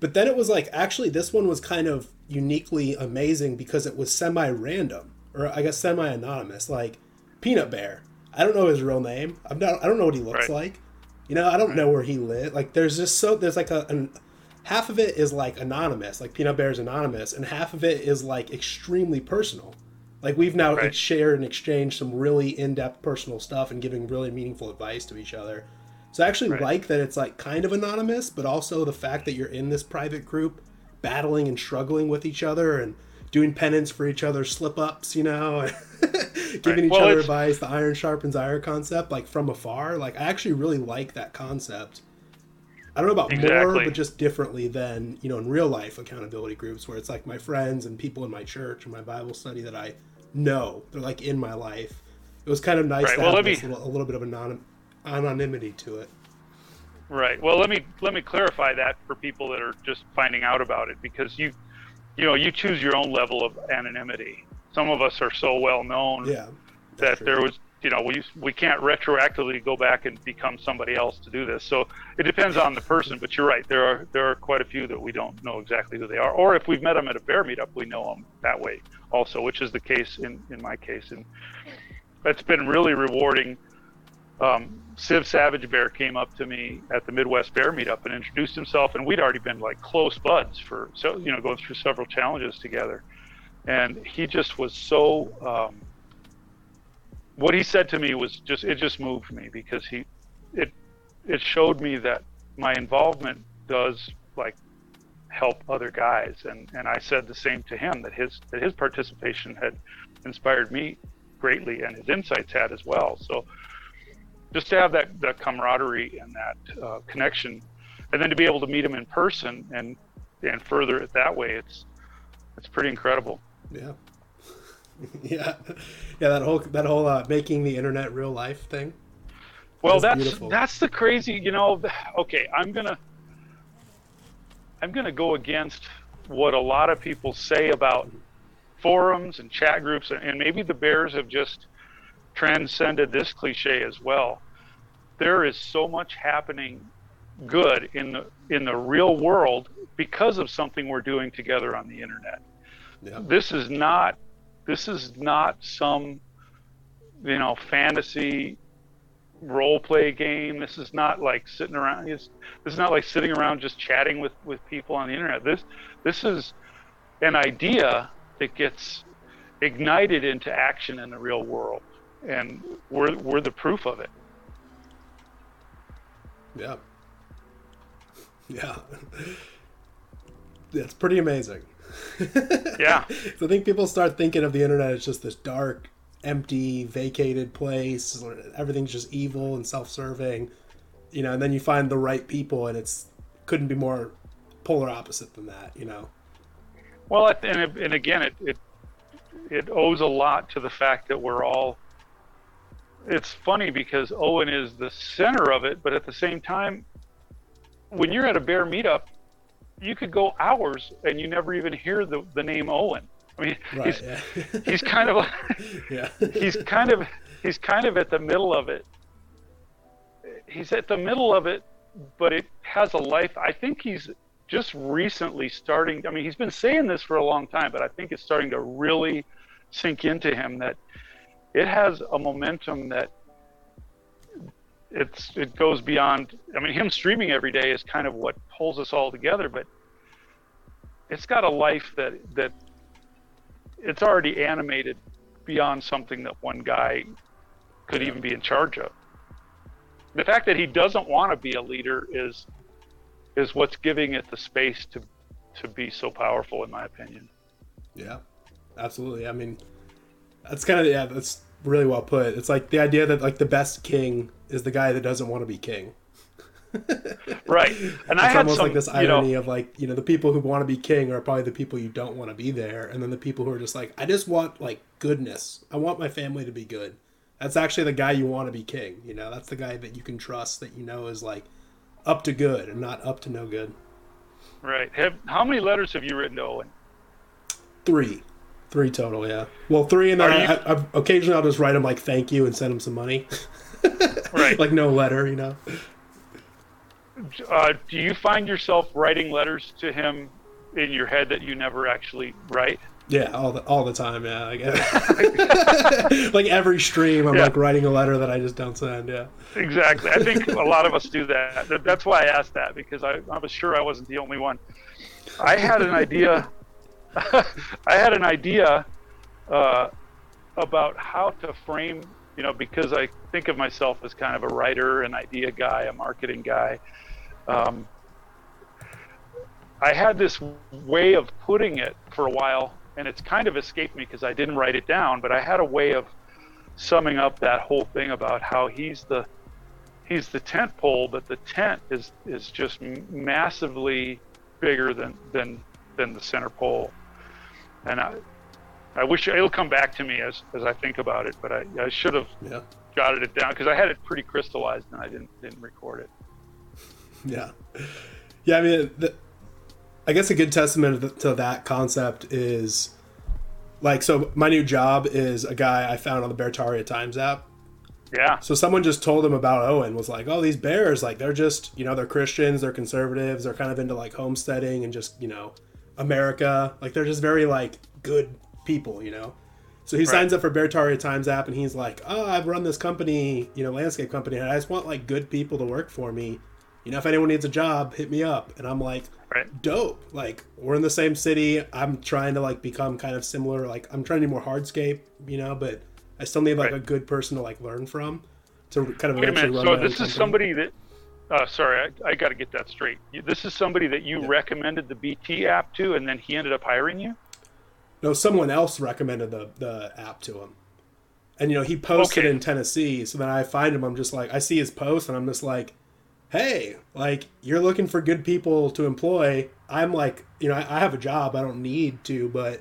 But then it was like, actually, this one was kind of uniquely amazing because it was semi-random, or I guess semi-anonymous, like Peanut Bear. I don't know his real name. I don't know what he looks like. You know, I don't know where he lived. Like, there's just there's like half of it is like anonymous, like Peanut Bear's anonymous, and half of it is like extremely personal. Like, we've now shared and exchanged some really in-depth personal stuff and giving really meaningful advice to each other. So I actually like that it's like kind of anonymous, but also the fact that you're in this private group battling and struggling with each other and doing penance for each other's slip-ups, you know, giving each other advice, the iron sharpens iron concept, like from afar. Like, I actually really like that concept. I don't know about more, but just differently than, you know, in real life accountability groups where it's like my friends and people in my church and my Bible study that I know, they're like in my life. It was kind of nice to have a little bit of anonymity to it. Right. Well, let me clarify that for people that are just finding out about it, because you choose your own level of anonymity. Some of us are so well known that there was, you know, we can't retroactively go back and become somebody else to do this. So it depends on the person, but you're right. There are quite a few that we don't know exactly who they are. Or if we've met them at a bear meetup, we know them that way also, which is the case in my case. And that's been really rewarding. Civ Savage Bear came up to me at the Midwest Bear Meetup and introduced himself, and we'd already been like close buds for, so, you know, going through several challenges together. And he just was so, what he said to me was just moved me, because it showed me that my involvement does like help other guys, and I said the same to him, that his participation had inspired me greatly, and his insights had as well. So just to have that camaraderie and that connection, and then to be able to meet him in person and further it that way, it's pretty incredible. Yeah. Yeah, that whole making the internet real life thing. Well, that's the crazy, you know. Okay, I'm gonna go against what a lot of people say about forums and chat groups, and maybe the bears have just transcended this cliche as well. There is so much happening good in the real world because of something we're doing together on the internet. Yeah. This is not some, you know, fantasy role play game. This is not like sitting around. This is not like sitting around just chatting with people on the internet. This is an idea that gets ignited into action in the real world, and we're the proof of it. Yeah. Yeah. It's pretty amazing. Yeah. So I think people start thinking of the internet as just this dark, empty, vacated place. Everything's just evil and self-serving, you know. And then you find the right people, and it couldn't be more polar opposite than that, you know. Well, and again, it owes a lot to the fact that we're all. It's funny because Owen is the center of it, but at the same time, when you're at a bear meetup, you could go hours and you never even hear the name Owen. I mean, he's kind of like, he's kind of at the middle of it. He's at the middle of it, but it has a life. I think he's just recently starting. I mean, he's been saying this for a long time, but I think it's starting to really sink into him that it has a momentum that it goes beyond. I mean, him streaming every day is kind of what holds us all together, but it's got a life that it's already animated beyond something that one guy could even be in charge of. The fact that he doesn't want to be a leader is what's giving it the space to be so powerful, in my opinion. Yeah, absolutely. I mean, that's kind of, yeah, that's really well put. It's like the idea that like the best king is the guy that doesn't want to be king. Right. And it's almost like this irony of like, you know, the people who want to be king are probably the people you don't want to be there. And then the people who are just like, I just want like goodness. I want my family to be good. That's actually the guy you want to be king. You know, that's the guy that you can trust, that you know is like up to good and not up to no good. Right. How many letters have you written to Owen? 3. 3 total, yeah. Well, 3, and then occasionally I'll just write him like thank you and send him some money. Right. Like no letter, you know. Do you find yourself writing letters to him in your head that you never actually write? Yeah, all the time, yeah. Like every stream, I'm like writing a letter that I just don't send, yeah. Exactly. I think a lot of us do that. That's why I asked that, because I was sure I wasn't the only one. I had an idea about how to frame, you know, because I think of myself as kind of a writer, an idea guy, a marketing guy. I had this way of putting it for a while, and it's kind of escaped me because I didn't write it down, but I had a way of summing up that whole thing about how he's the tent pole, but the tent is just massively bigger than the center pole. And I wish it'll come back to me as I think about it, but I should have jotted it down because I had it pretty crystallized and I didn't record it. Yeah. I mean, I guess a good testament to that concept is like, so my new job is a guy I found on the Beartaria Times app. Yeah. So someone just told him about Owen, was like, oh, these bears, like they're just, you know, they're Christians, they're conservatives, they're kind of into like homesteading and just, you know, America, like they're just very like good people, you know. So he signs up for Beartaria Times app and he's like, oh, I've run this company, you know, landscape company, and I just want like good people to work for me, you know, if anyone needs a job, hit me up. And I'm like, dope, like we're in the same city, I'm trying to like become kind of similar, like I'm trying to do more hardscape, you know, but I still need like a good person to like learn from to kind of eventually run. So this is somebody that I got to get that straight. This is somebody that you recommended the BT app to, and then he ended up hiring you? No, someone else recommended the app to him. And, you know, he posted in Tennessee, so then I find him, I'm just like, I see his post, and I'm just like, hey, like, you're looking for good people to employ. I'm like, you know, I have a job, I don't need to, but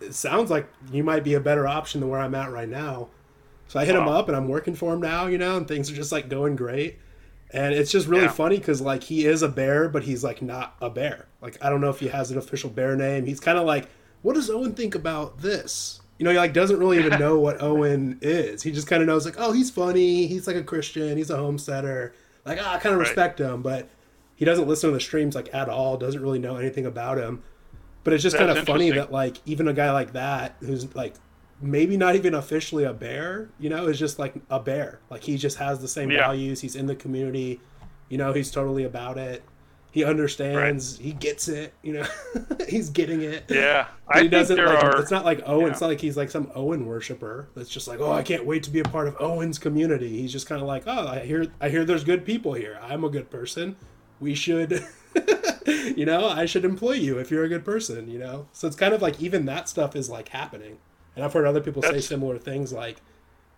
it sounds like you might be a better option than where I'm at right now. So I hit him up, and I'm working for him now, you know, and things are just, like, going great. And it's just really funny because, like, he is a bear, but he's, like, not a bear. Like, I don't know if he has an official bear name. He's kind of like, what does Owen think about this? You know, he, like, doesn't really even know what Owen is. He just kind of knows, like, oh, he's funny. He's, like, a Christian. He's a homesteader. Like, I kind of respect him, but he doesn't listen to the streams, like, at all. Doesn't really know anything about him. But it's just kind of funny that, like, even a guy like that who's, like, maybe not even officially a bear, you know, is just like a bear. Like he just has the same values. He's in the community, you know, he's totally about it. He understands, he gets it, you know, he's getting it. Yeah. I think there like, are. It's not like Owen, it's not like he's like some Owen worshiper. That's just like, oh, I can't wait to be a part of Owen's community. He's just kind of like, oh, I hear there's good people here. I'm a good person. We should, you know, I should employ you if you're a good person, you know? So it's kind of like, even that stuff is like happening. And I've heard other people say similar things like,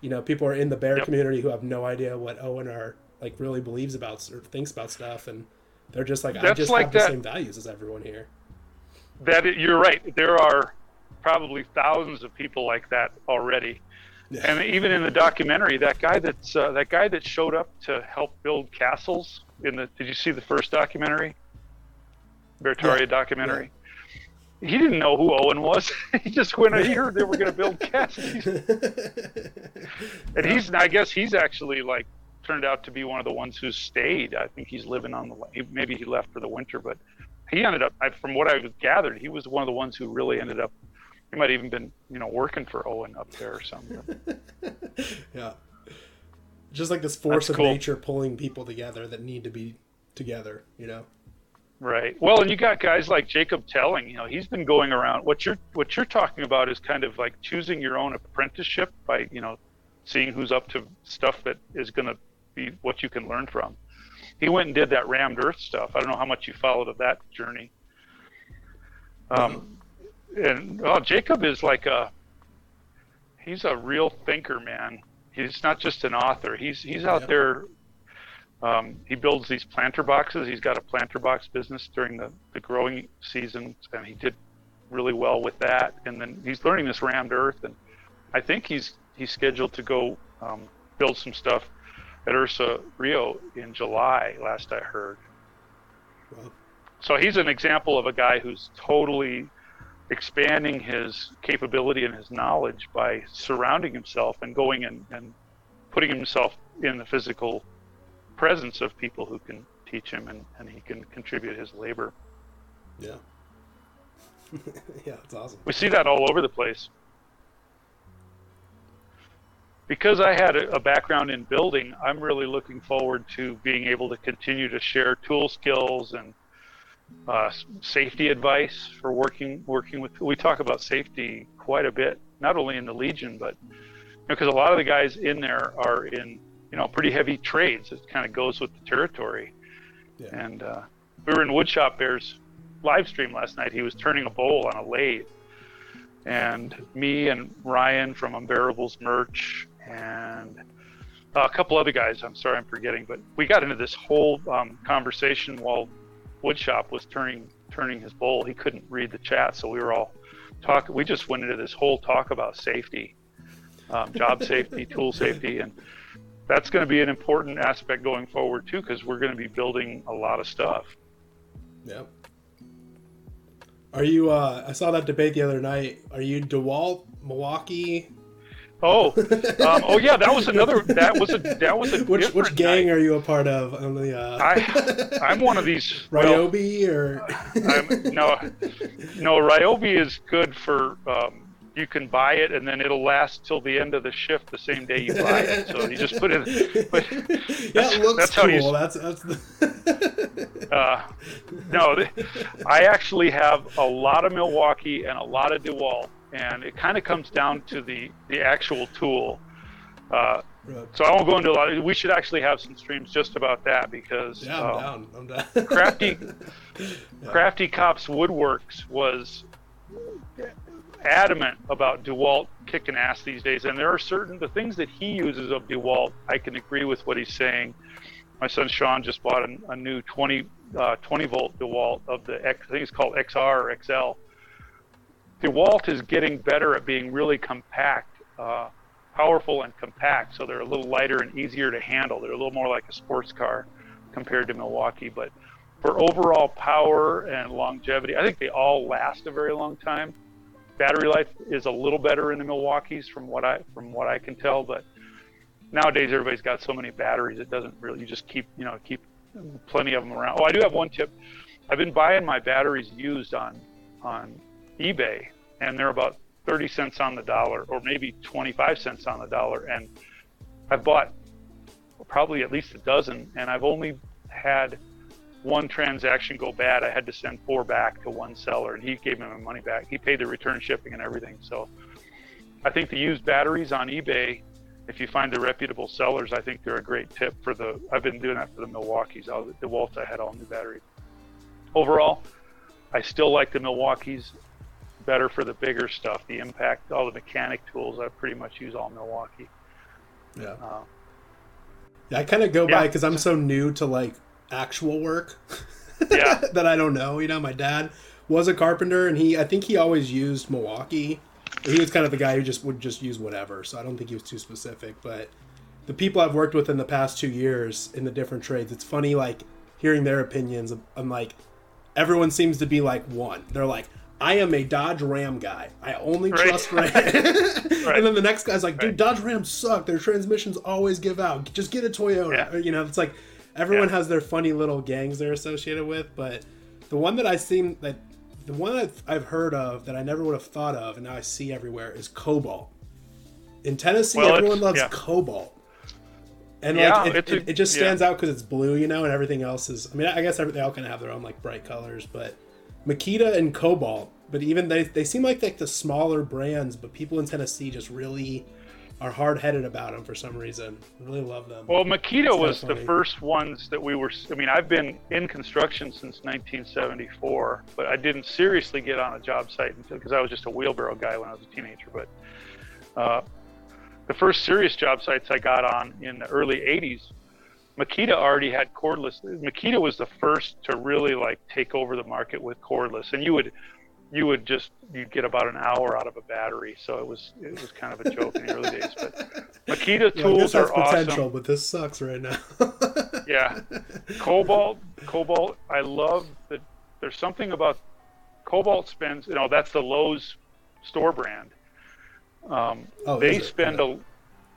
you know, people are in the bear community who have no idea what Owen are like really believes about or thinks about stuff. And they're just like, I just like have the same values as everyone here. You're right. There are probably thousands of people like that already. Yeah. And even in the documentary, that guy that showed up to help build castles did you see the first documentary? Beartaria documentary? Yeah. He didn't know who Owen was. He just went and heard they were going to build castles. And I guess he's actually like turned out to be one of the ones who stayed. I think he's living on the, maybe he left for the winter, but he ended up, from what I gathered, he was one of the ones who really ended up, he might have even been, you know, working for Owen up there or something. Yeah. just like this force of nature pulling people together that need to be together, you know? Right. Well, and you got guys like Jacob Telling, you know, he's been going around. What you're talking about is kind of like choosing your own apprenticeship by, you know, seeing who's up to stuff that is going to be what you can learn from. He went and did that rammed earth stuff. I don't know how much you followed of that journey. Jacob is like he's a real thinker, man. He's not just an author. He's out there. He builds these planter boxes. He's got a planter box business during the growing season, and he did really well with that. And then he's learning this rammed earth, and I think he's scheduled to go build some stuff at Ursa Rio in July, last I heard. Wow. So he's an example of a guy who's totally expanding his capability and his knowledge by surrounding himself and going and putting himself in the physical presence of people who can teach him and he can contribute his labor. Yeah. Yeah, it's awesome. We see that all over the place. Because I had a background in building, I'm really looking forward to being able to continue to share tool skills and safety advice for working with. We talk about safety quite a bit, not only in the Legion, but because a lot of the guys in there are in, you know, pretty heavy trades. It kind of goes with the territory. Yeah. And we were in Woodshop Bear's live stream last night. He was turning a bowl on a lathe. And me and Ryan from Unbearable's Merch and a couple other guys, I'm sorry I'm forgetting, but we got into this whole conversation while Woodshop was turning his bowl. He couldn't read the chat, so we were all talking. We just went into this whole talk about safety, job safety, tool safety, and that's going to be an important aspect going forward too, because we're going to be building a lot of stuff. Yep. Are you, I saw that debate the other night. Are you DeWalt, Milwaukee? Oh yeah, that was a Which gang night. Are you a part of? On the, I'm one of these. Ryobi or? No, Ryobi is good for, you can buy it and then it'll last till the end of the shift the same day you buy it. So you just put it in. But yeah, it looks cool. That's the... no, I actually have a lot of Milwaukee and a lot of DeWalt, and it kind of comes down to the actual tool. So I won't go into a lot. We should actually have some streams just about that because... Yeah, I'm down. Crafty Cops Woodworks was... adamant about DeWalt kicking ass these days, and there are the things that he uses of DeWalt. I can agree with what he's saying. My son Sean just bought a new 20 volt DeWalt of the X. I think it's called XR or XL. DeWalt is getting better at being really compact, powerful and compact, so they're a little lighter and easier to handle. They're a little more like a sports car compared to Milwaukee, but for overall power and longevity, I think they all last a very long time. Battery life is a little better in the Milwaukees from what I can tell, but nowadays everybody's got so many batteries it doesn't really, you just keep plenty of them around. Oh, I do have one tip. I've been buying my batteries used on eBay, and they're about 30 cents on the dollar or maybe 25 cents on the dollar, and I've bought probably at least a dozen, and I've only had one transaction go bad. I had to send 4 back to one seller, and he gave me my money back. He paid the return shipping and everything. So I think the used batteries on eBay, if you find the reputable sellers, I think they're a great tip for the, I've been doing that for the Milwaukees. The Waltz, I had all new batteries. Overall, I still like the Milwaukees better for the bigger stuff, the impact, all the mechanic tools. I pretty much use all Milwaukee. Yeah. I kind of go by, because I'm so new to like actual work that I don't know. You know, my dad was a carpenter, and I think he always used Milwaukee. He was kind of the guy who would just use whatever, so I don't think he was too specific. But the people I've worked with in the past 2 years in the different trades, it's funny like hearing their opinions. I'm like, everyone seems to be like one. They're like, I am a Dodge Ram guy. I only trust Ram. And then the next guy's like, dude, Dodge Rams suck. Their transmissions always give out. Just get a Toyota. Or, you know, it's like everyone has their funny little gangs they're associated with, but the one that I've heard of that I never would have thought of, and now I see everywhere, is Cobalt. In Tennessee, everyone loves Cobalt. And like it just stands out because it's blue, you know, and everything else is. I mean, I guess they all kind of have their own like bright colors, but Makita and Cobalt. But even they seem like the smaller brands, but people in Tennessee just really are hard-headed about them for some reason. I really love them. Well, Makita was the first ones that we were, I mean, I've been in construction since 1974, but I didn't seriously get on a job site until, because I was just a wheelbarrow guy when I was a teenager. But the first serious job sites I got on in the early 80s, Makita already had cordless. Makita was the first to really like take over the market with cordless. And you'd get about an hour out of a battery, so it was kind of a joke in the early days. But Makita tools are awesome. Potential, but this sucks right now. Yeah, Cobalt. I love that. There's something about Cobalt spends. You know, that's the Lowe's store brand.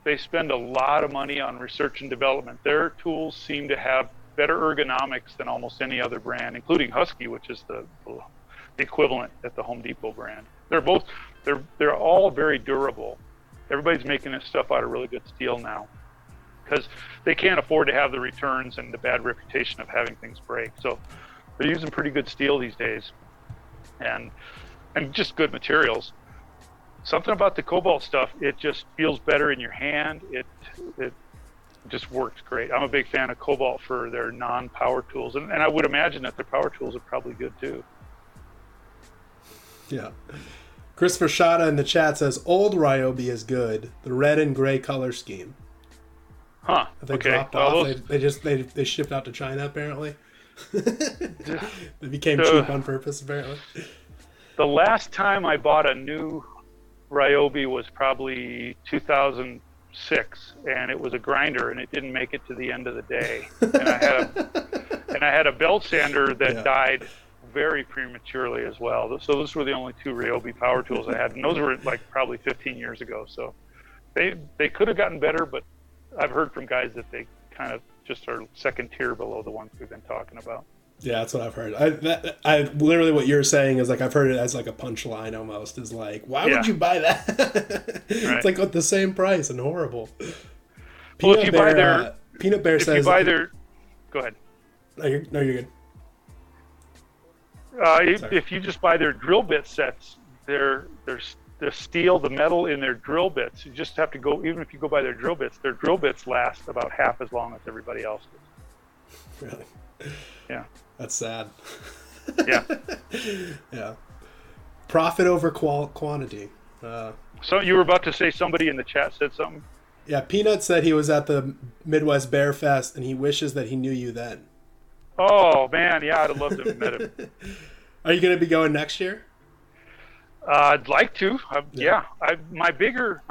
They spend a lot of money on research and development. Their tools seem to have better ergonomics than almost any other brand, including Husky, which is the equivalent at the Home Depot brand. They're all very durable. Everybody's making this stuff out of really good steel now because they can't afford to have the returns and the bad reputation of having things break. So they're using pretty good steel these days and just good materials. Something about the Cobalt stuff, it just feels better in your hand. It just works great. I'm a big fan of Cobalt for their non-power tools, and I would imagine that their power tools are probably good too. Yeah. Chris Shada in the chat says, old Ryobi is good. The red and gray color scheme. Huh. They dropped off. They shipped out to China, apparently. They became cheap on purpose, apparently. The last time I bought a new Ryobi was probably 2006, and it was a grinder, and it didn't make it to the end of the day. And I had a belt sander that died very prematurely as well. So those were the only two Ryobi power tools I had, and those were like probably 15 years ago. So they could have gotten better, but I've heard from guys that they kind of just are second tier below the ones we've been talking about. Yeah, that's what I've heard. I literally, what you're saying is like, I've heard it as like a punchline almost, is like, why would you buy that? It's like at the same price and horrible. Well, go ahead. No, you're good. If you just buy their drill bit sets, the steel, the metal in their drill bits, you just have to go, even if you go buy their drill bits last about half as long as everybody else's. Really? Yeah. That's sad. Yeah. Yeah. Profit over quantity. So you were about to say somebody in the chat said something? Yeah, Peanut said he was at the Midwest Bear Fest and he wishes that he knew you then. Oh man, yeah, I'd love to have met him. Are you going to be going next year? I'd like to. My bigger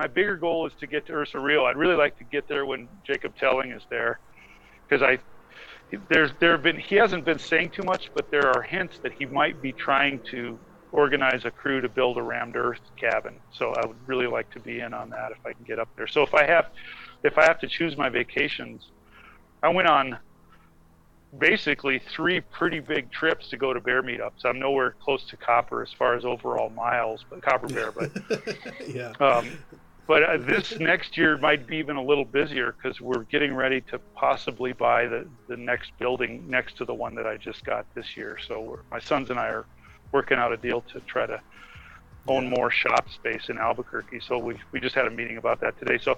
goal is to get to Ursa Rio. I'd really like to get there when Jacob Telling is there, because he hasn't been saying too much, but there are hints that he might be trying to organize a crew to build a rammed earth cabin. So I would really like to be in on that if I can get up there. So if I have to choose my vacations, I went on basically three pretty big trips to go to bear meetups. I'm nowhere close to Copper as far as overall miles, but Copper Bear. But yeah. But this next year might be even a little busier because we're getting ready to possibly buy the next building next to the one that I just got this year. So my sons and I are working out a deal to try to own more shop space in Albuquerque. So we just had a meeting about that today. So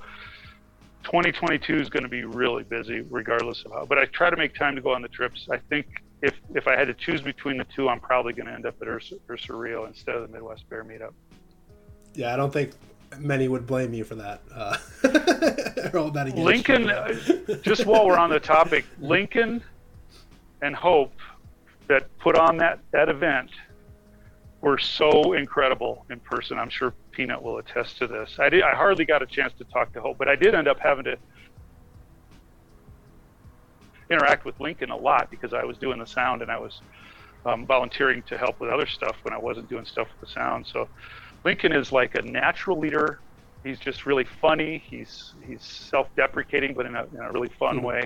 2022 is going to be really busy regardless of how, but I try to make time to go on the trips. I think if I had to choose between the two, I'm probably going to end up at Ursa Rio instead of the Midwest Bear Meetup. Yeah, I don't think many would blame you for that. Lincoln, just while we're on the topic, Lincoln and Hope that put on that event were so incredible in person. I'm sure Peanut will attest to this. I hardly got a chance to talk to Hope, but I did end up having to interact with Lincoln a lot because I was doing the sound and I was volunteering to help with other stuff when I wasn't doing stuff with the sound. So Lincoln is like a natural leader. He's just really funny. He's self-deprecating, but in a really fun way.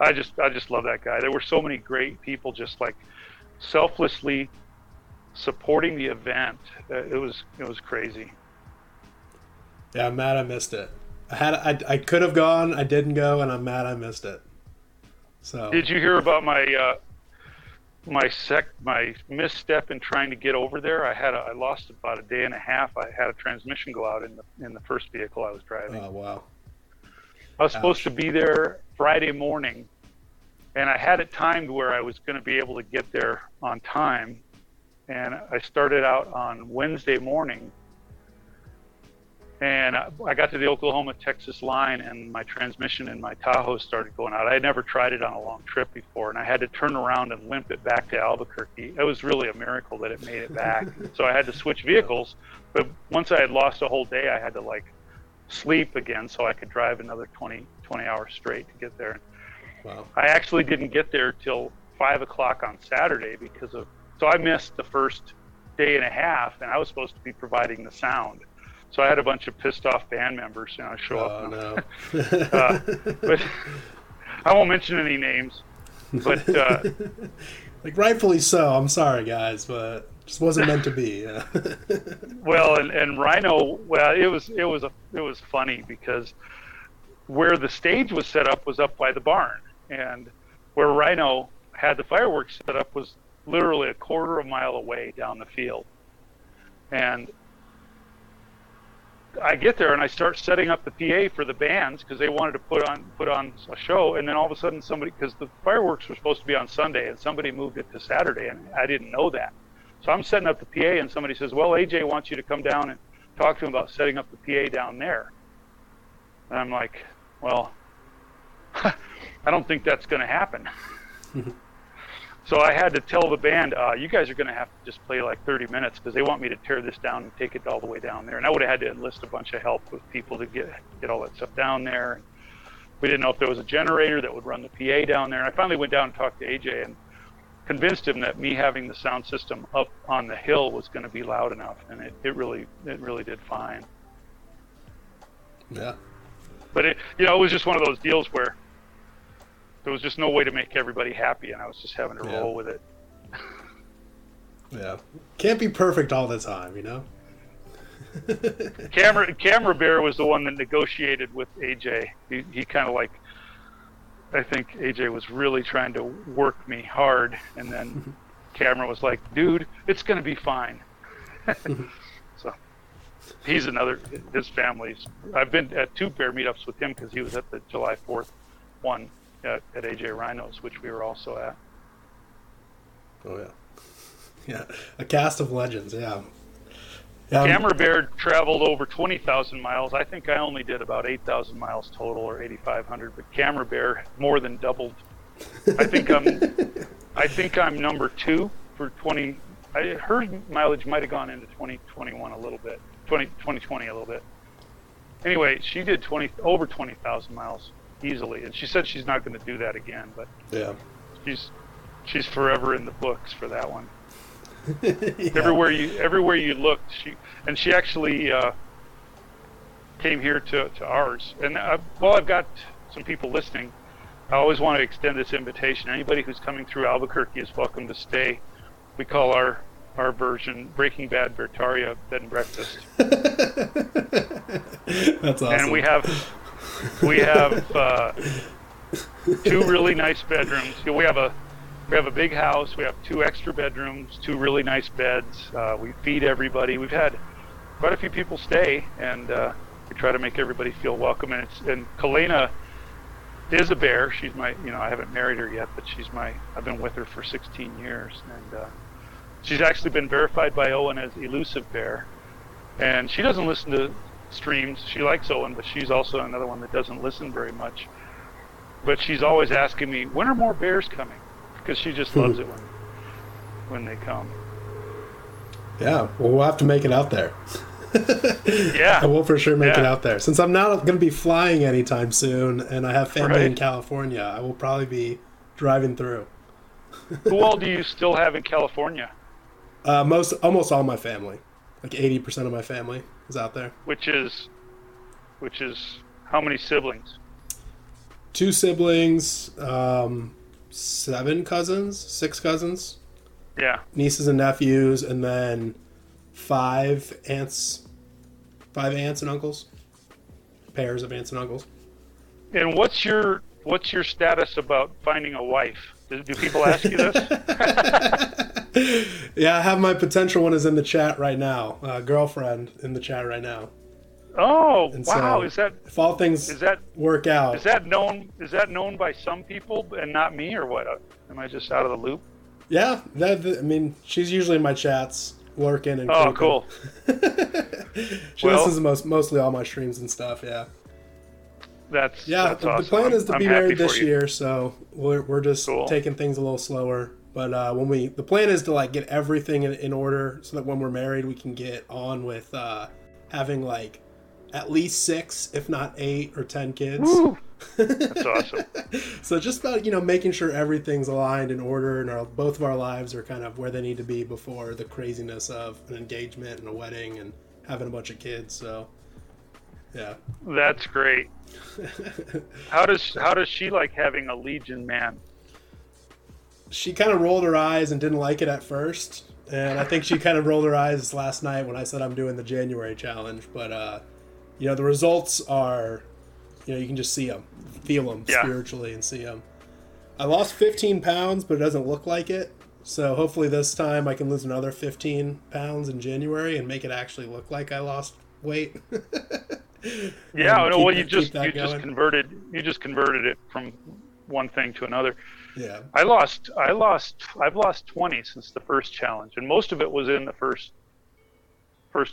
I just love that guy. There were so many great people just like selflessly supporting the event. It was crazy. Yeah, I'm mad I missed it. I could have gone, I didn't go, and I'm mad I missed it. So did you hear about my my misstep in trying to get over there? I lost about a day and a half. I had a transmission go out in the first vehicle I was driving. Oh wow! I was supposed to be there Friday morning, and I had it timed where I was going to be able to get there on time. And I started out on Wednesday morning, and I got to the Oklahoma-Texas line, and my transmission in my Tahoe started going out. I had never tried it on a long trip before, and I had to turn around and limp it back to Albuquerque. It was really a miracle that it made it back. So I had to switch vehicles, but once I had lost a whole day, I had to sleep again so I could drive another 20 hours straight to get there. Wow. I actually didn't get there till 5 o'clock on Saturday so I missed the first day and a half, and I was supposed to be providing the sound. So I had a bunch of pissed off band members, show up. Oh, no. But I won't mention any names, but rightfully so. I'm sorry, guys, but it just wasn't meant to be. Yeah. Well, and Rhino, well, it was funny because where the stage was set up was up by the barn, and where Rhino had the fireworks set up was literally a quarter of a mile away down the field. And I get there and I start setting up the PA for the bands because they wanted to put on a show, and then all of a sudden somebody, because the fireworks were supposed to be on Sunday and somebody moved it to Saturday, and I didn't know that. So I'm setting up the PA and somebody says, well, AJ wants you to come down and talk to him about setting up the PA down there. And I'm like, well, I don't think that's going to happen. So I had to tell the band, you guys are going to have to just play 30 minutes because they want me to tear this down and take it all the way down there. And I would have had to enlist a bunch of help with people to get all that stuff down there. And we didn't know if there was a generator that would run the PA down there. And I finally went down and talked to AJ and convinced him that me having the sound system up on the hill was going to be loud enough. And it really did fine. Yeah. But it was just one of those deals where there was just no way to make everybody happy, and I was just having to roll with it. Yeah. Can't be perfect all the time, Camera Bear was the one that negotiated with AJ. He kind of I think AJ was really trying to work me hard, and then Camera was like, dude, it's going to be fine. So he's his family's. I've been at 2 bear meetups with him because he was at the July 4th one. At AJ Rhino's, which we were also at. Oh yeah, a cast of legends. Yeah. Camera Bear traveled over 20,000 miles. I think I only did about 8,000 miles total, or 8,500. But Camera Bear more than doubled. I think I'm number 2 for 20. Her mileage might have gone into 2021 a little bit, 2020 a little bit. Anyway, she did over 20,000 miles. Easily, and she said she's not going to do that again, but yeah, she's forever in the books for that one. Yeah. Everywhere you looked, she actually came here to ours. And I've got some people listening, I always want to extend this invitation. Anybody who's coming through Albuquerque is welcome to stay. We call our version Breaking Bad Beartaria Bed and Breakfast. That's awesome. And we have 2 really nice bedrooms. We have a big house. We have 2 extra bedrooms, 2 really nice beds. We feed everybody. We've had quite a few people stay, and we try to make everybody feel welcome. And Kalena is a bear. She's my, I haven't married her yet, but I've been with her for 16 years, and she's actually been verified by Owen as Elusive Bear, and she doesn't listen to streams. She likes Owen, but she's also another one that doesn't listen very much. But she's always asking me, when are more bears coming? Because she just loves it when they come. Yeah, well, we'll have to make it out there. Yeah. I will for sure make it out there. Since I'm not going to be flying anytime soon, and I have family in California, I will probably be driving through. Who all do you still have in California? Almost all my family. 80% of my family is out there. Which is how many siblings? 2 siblings, 7 cousins, 6 cousins. Yeah. Nieces and nephews, and then 5 aunts and uncles. pairs of aunts and uncles. And what's your status about finding a wife? Do people ask you this? Yeah, I have my potential one is in the chat right now. Girlfriend in the chat right now. Oh, and wow! So is that if all things is that work out? Is that known by some people and not me, or what? Am I just out of the loop? Yeah, she's usually in my chats, lurking and cooking. Oh, cool. She listens to mostly all my streams and stuff. Yeah. That's awesome. The plan is to be married this year, so we're just taking things a little slower. But the plan is to like get everything in order so that when we're married, we can get on with having like at least 6, if not 8 or 10 kids. Woo! That's awesome. So just about making sure everything's aligned in order and both of our lives are kind of where they need to be before the craziness of an engagement and a wedding and having a bunch of kids. So yeah, that's great. How does she like having a legion man? She kind of rolled her eyes and didn't like it at first, and I think she kind of rolled her eyes last night when I said I'm doing the January challenge. But the results are, you can just see them, feel them spiritually and see them. I lost 15 pounds, but it doesn't look like it. So hopefully this time I can lose another 15 pounds in January and make it actually look like I lost weight. You just converted it from one thing to another. Yeah. I've lost 20 since the first challenge, and most of it was in the first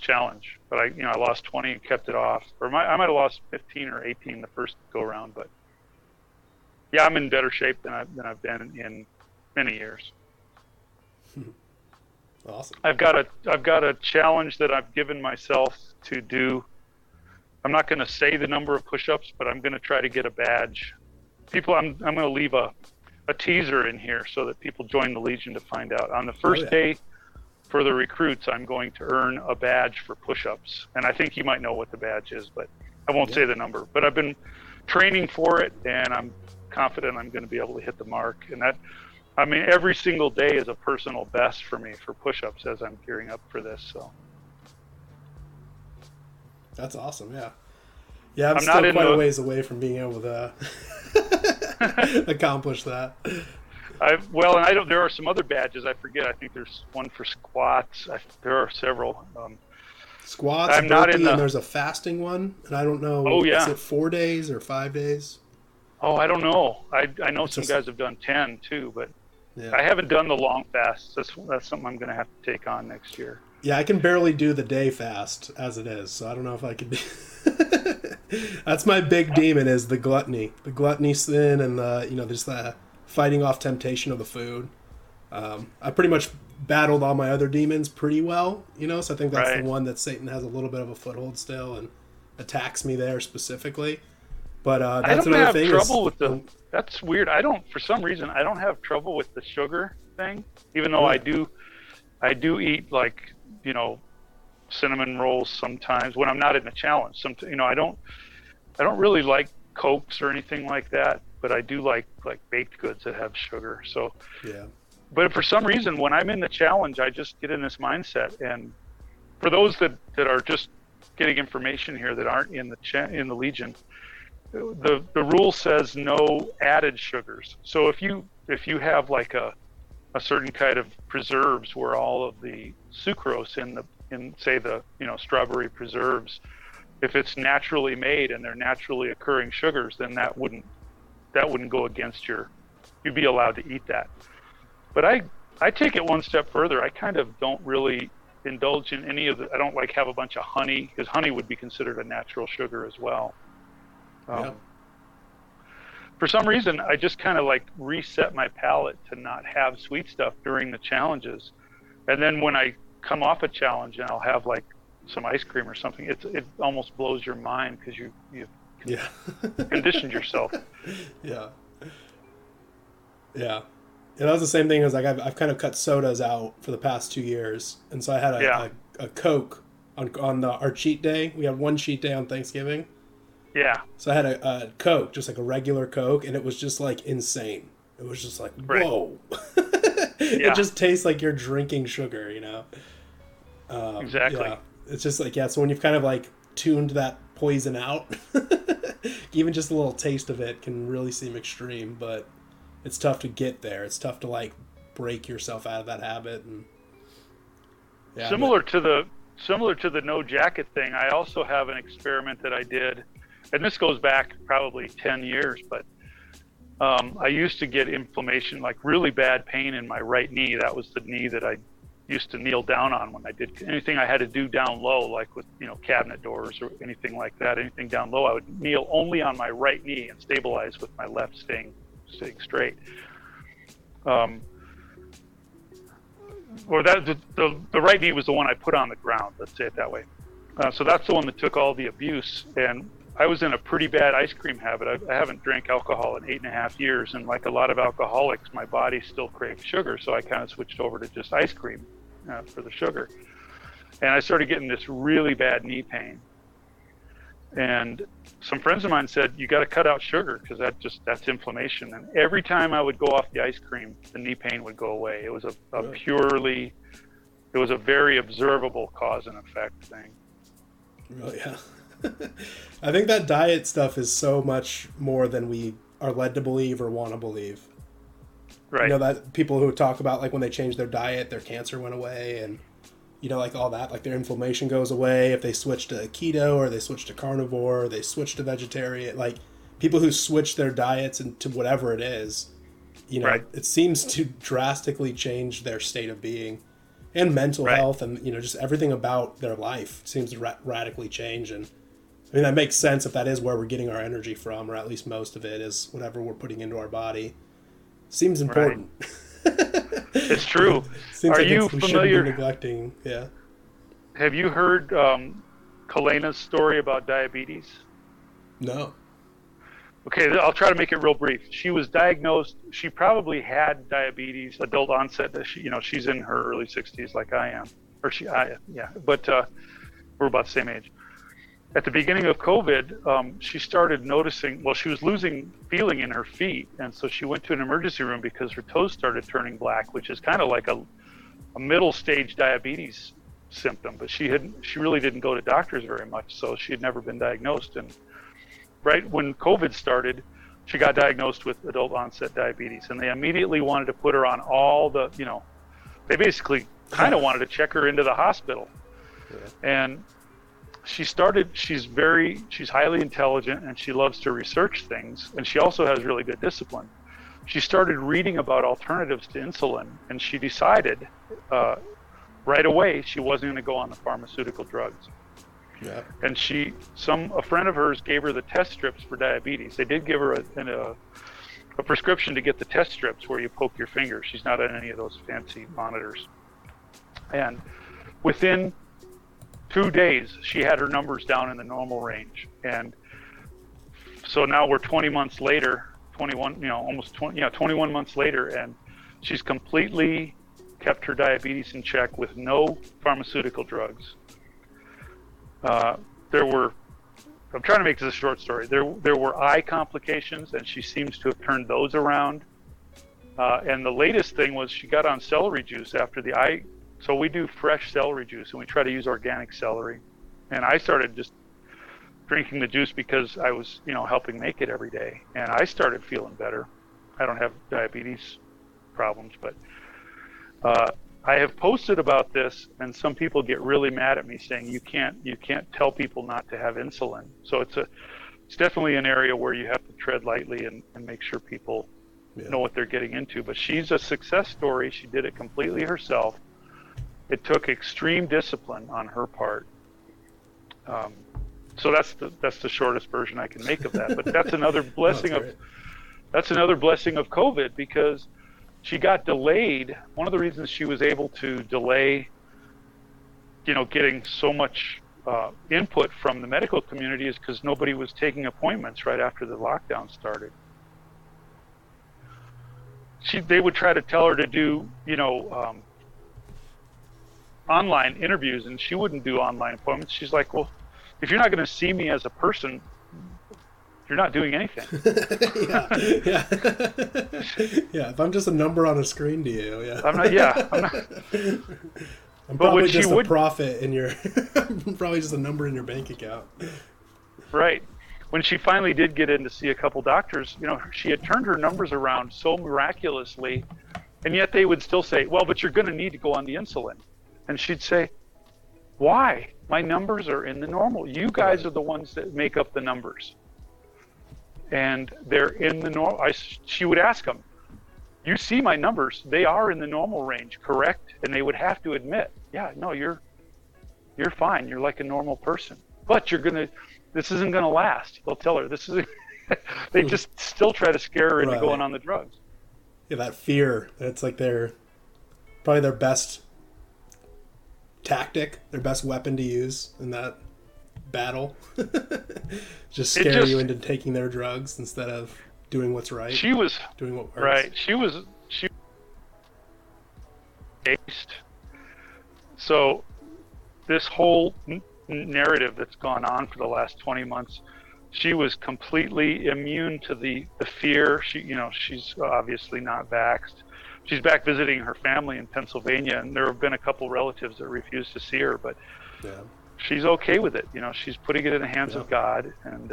challenge, but I lost 20 and kept it off. Or I might have lost 15 or 18 the first go round, but yeah, I'm in better shape than I've been in many years. Awesome. I've got a challenge that I've given myself to do. I'm not going to say the number of push-ups, but I'm going to try to get a badge. People, I'm going to leave a teaser in here so that people join the Legion to find out. On the first day for the recruits, I'm going to earn a badge for push-ups. And I think you might know what the badge is, but I won't say the number. But I've been training for it, and I'm confident I'm going to be able to hit the mark. And that, every single day is a personal best for me for push-ups as I'm gearing up for this, so... That's awesome, yeah. Yeah, I'm still quite a ways away from being able to accomplish that. There are some other badges I forget. I think there's one for squats. There are several. Squats, I'm not in and there's a fasting one, and I don't know. Oh, yeah. Is it 4 days or 5 days? Oh, I don't know. I know some guys have done 10 too, but yeah. I haven't done the long fast. That's something I'm going to have to take on next year. Yeah, I can barely do the day fast as it is, so I don't know if I could be... That's my big demon is the gluttony. The gluttony sin and the, just the fighting off temptation of the food. I pretty much battled all my other demons pretty well, so I think that's the one that Satan has a little bit of a foothold still and attacks me there specifically. But that's another thing. I don't have trouble with the... That's weird. For some reason, I don't have trouble with the sugar thing, even though I do eat like... cinnamon rolls sometimes when I'm not in the challenge. Sometimes, I don't really like Cokes or anything like that, but I do like baked goods that have sugar. So, yeah. But for some reason, when I'm in the challenge, I just get in this mindset. And for those that are just getting information here that aren't in the in the Legion, the rule says no added sugars. So if you have like a certain kind of preserves where all of the sucrose in say the strawberry preserves, if it's naturally made and they're naturally occurring sugars, then that wouldn't go against you'd be allowed to eat that. But I take it one step further. I kind of don't really indulge in any of the, I don't like have a bunch of honey, because honey would be considered a natural sugar as well. For some reason, I just kind of like reset my palate to not have sweet stuff during the challenges. And then when I come off a challenge and I'll have like some ice cream or something, it almost blows your mind because you've conditioned yourself. Yeah. Yeah. And that was the same thing as like I've kind of cut sodas out for the past 2 years. And so I had a Coke on our cheat day. We had one cheat day on Thanksgiving. Yeah. So I had a Coke, just like a regular Coke, and it was just like insane. It was just like, whoa. It just tastes like you're drinking sugar. Exactly. Yeah. It's just like, so when you've kind of like tuned that poison out. Even just a little taste of it can really seem extreme, but it's tough to get there. It's tough to like break yourself out of that habit. And yeah, similar to the no jacket thing, I also have an experiment that I did, and this goes back probably 10 years, but I used to get inflammation, like really bad pain in my right knee. That was the knee that I used to kneel down on when I did anything I had to do down low, like with, you know, cabinet doors or anything like that, anything down low. I would kneel only on my right knee and stabilize with my left staying straight. The right knee was the one I put on the ground, let's say it that way. So that's the one that took all the abuse. And I was in a pretty bad ice cream habit. I haven't drank alcohol in 8.5 years, and like a lot of alcoholics, my body still craves sugar, so I kind of switched over to just ice cream for the sugar. And I started getting this really bad knee pain. And some friends of mine said, you got to cut out sugar because that's inflammation. And every time I would go off the ice cream, the knee pain would go away. It was a very observable cause and effect thing. Oh, yeah. I think that diet stuff is so much more than we are led to believe or want to believe. Right. You know, that people who talk about like when they changed their diet, their cancer went away, and you know, like all that, like their inflammation goes away if they switch to keto or they switch to carnivore, or they switch to vegetarian. Like people who switch their diets and to whatever it is, you know, right, it seems to drastically change their state of being and mental right, health, and you know, just everything about their life seems to radically change. And I mean, that makes sense if that is where we're getting our energy from, or at least most of it is whatever we're putting into our body. Seems important. Right. It's true. Seems Are like you familiar? Neglecting. Yeah. Have you heard Kalena's story about diabetes? No. Okay, I'll try to make it real brief. She was diagnosed. She probably had diabetes, adult onset. She's in her early 60s, like I am, but we're about the same age. At the beginning of COVID, she started noticing, she was losing feeling in her feet. And so she went to an emergency room because her toes started turning black, which is kind of like a middle stage diabetes symptom. But she really didn't go to doctors very much. So she had never been diagnosed. And right when COVID started, she got diagnosed with adult onset diabetes. And they immediately wanted to put her on all the, you know, they basically kind of wanted to check her into the hospital. Yeah. And she's highly intelligent, and she loves to research things, and she also has really good discipline. She started reading about alternatives to insulin, and she decided right away she wasn't going to go on the pharmaceutical drugs. Yeah. And a friend of hers gave her the test strips for diabetes. They did give her a prescription to get the test strips where you poke your finger. She's not on any of those fancy monitors. And within 2 days, she had her numbers down in the normal range. And so now we're 21 months later, and she's completely kept her diabetes in check with no pharmaceutical drugs. I'm trying to make this a short story. There were eye complications, and she seems to have turned those around. And the latest thing was she got on celery juice after the eye. So we do fresh celery juice, and we try to use organic celery. And I started just drinking the juice because I was, you know, helping make it every day. And I started feeling better. I don't have diabetes problems, but I have posted about this, and some people get really mad at me saying you can't tell people not to have insulin. So it's definitely an area where you have to tread lightly and make sure people know what they're getting into. But she's a success story. She did it completely herself. It took extreme discipline on her part. So that's the shortest version I can make of that. But that's another blessing of COVID, because she got delayed. One of the reasons she was able to delay, you know, getting so much input from the medical community is because nobody was taking appointments right after the lockdown started. They would try to tell her to do, you know, online interviews, and she wouldn't do online appointments. She's like, well, if you're not going to see me as a person, you're not doing anything. Yeah. Yeah. If I'm just a number on a screen to you. Yeah. I'm not. I'm probably just a profit in your, I'm probably just a number in your bank account. Right. When she finally did get in to see a couple doctors, you know, she had turned her numbers around so miraculously, and yet they would still say, well, but you're going to need to go on the insulin. And she'd say, why? My numbers are in the normal. You guys are the ones that make up the numbers. And they're in the normal. She would ask them, you see my numbers. They are in the normal range, correct? And they would have to admit, yeah, no, you're fine. You're like a normal person. But this isn't going to last. They'll tell her this is, they just still try to scare her into going on the drugs. Yeah, that fear. That's like probably their best tactic, their best weapon to use in that battle. Just scare you into taking their drugs instead of doing what's right. She was doing what works. Right. She was based. So this whole narrative that's gone on for the last 20 months, she was completely immune to the fear. She's obviously not vaxxed. She's back visiting her family in Pennsylvania, and there have been a couple relatives that refused to see her, but she's okay with it. You know, she's putting it in the hands of God, and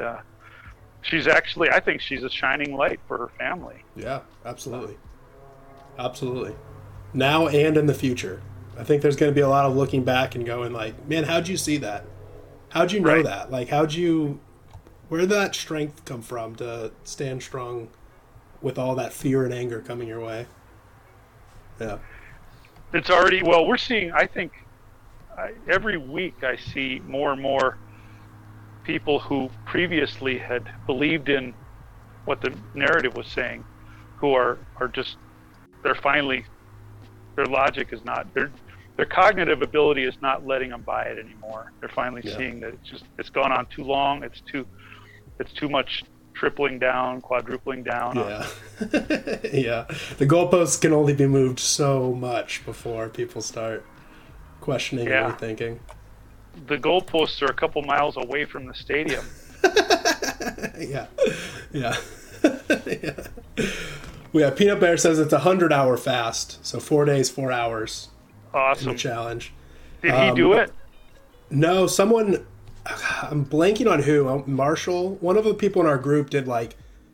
she's actually, I think she's a shining light for her family. Yeah, absolutely. Absolutely. Now and in the future. I think there's going to be a lot of looking back and going like, man, how'd you see that? How'd you know that? Like, where did that strength come from to stand strong with all that fear and anger coming your way? Yeah. It's already, well, we're seeing, I think, every week I see more and more people who previously had believed in what the narrative was saying, who are just, they're finally, their logic is not, their cognitive ability is not letting them buy it anymore. They're finally seeing that it's gone on too long, it's too much tripling down, quadrupling down. Yeah. Yeah. The goalposts can only be moved so much before people start questioning and rethinking. The goalposts are a couple miles away from the stadium. Yeah. Yeah. Yeah. Well, yeah, Peanut Bear says it's a 100-hour fast, so 4 days, 4 hours. Awesome. In the challenge. Did he do it? No, someone, I'm blanking on who. Marshall, one of the people in our group,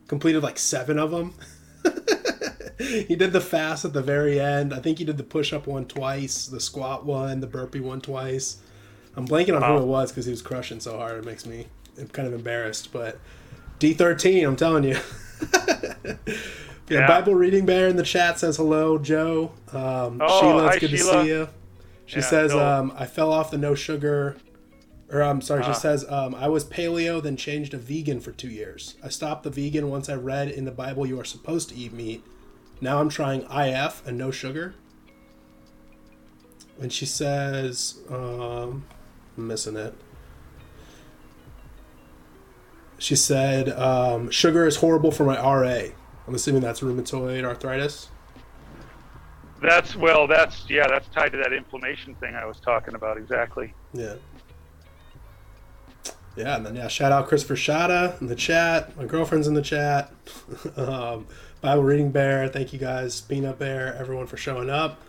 completed 7 of them. He did the fast at the very end. I think he did the push-up one twice, the squat one, the burpee one twice. I'm blanking on who it was because he was crushing so hard. It makes me kind of embarrassed, but D13, I'm telling you. Yeah, Bible Reading Bear in the chat says hello, Joe. Sheila, it's good to see you. She says, I fell off the no sugar, or I'm sorry, she says, I was paleo, then changed to vegan for 2 years. I stopped the vegan once I read in the Bible you are supposed to eat meat. Now I'm trying IF and no sugar. And she says, I'm missing it. She said, sugar is horrible for my RA. I'm assuming that's rheumatoid arthritis. That's tied to that inflammation thing I was talking about, exactly. Yeah. Yeah, and then, shout out Christopher Shada in the chat. My girlfriend's in the chat. Bible Reading Bear, thank you guys. Peanut Bear, everyone for showing up.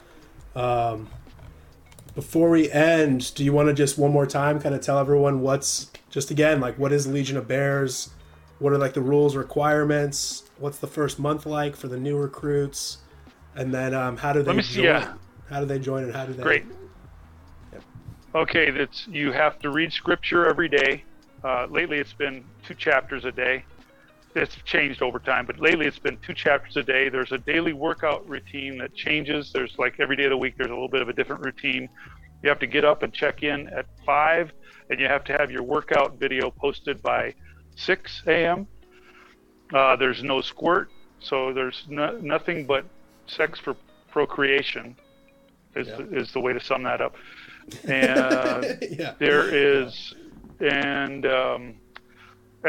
Before we end, do you want to just one more time kind of tell everyone what is Legion of Bears? What are the rules, requirements? What's the first month like for the new recruits? And then how do they join and how do they... Great. Yep. Okay, you have to read scripture every day. Lately it's been 2 chapters a day. It's changed over time, but lately it's been 2 chapters a day. There's a daily workout routine that changes. There's every day of the week, there's a little bit of a different routine. You have to get up and check in at 5, and you have to have your workout video posted by 6 a.m. There's no squirt, so there's nothing but sex for procreation is the way to sum that up. And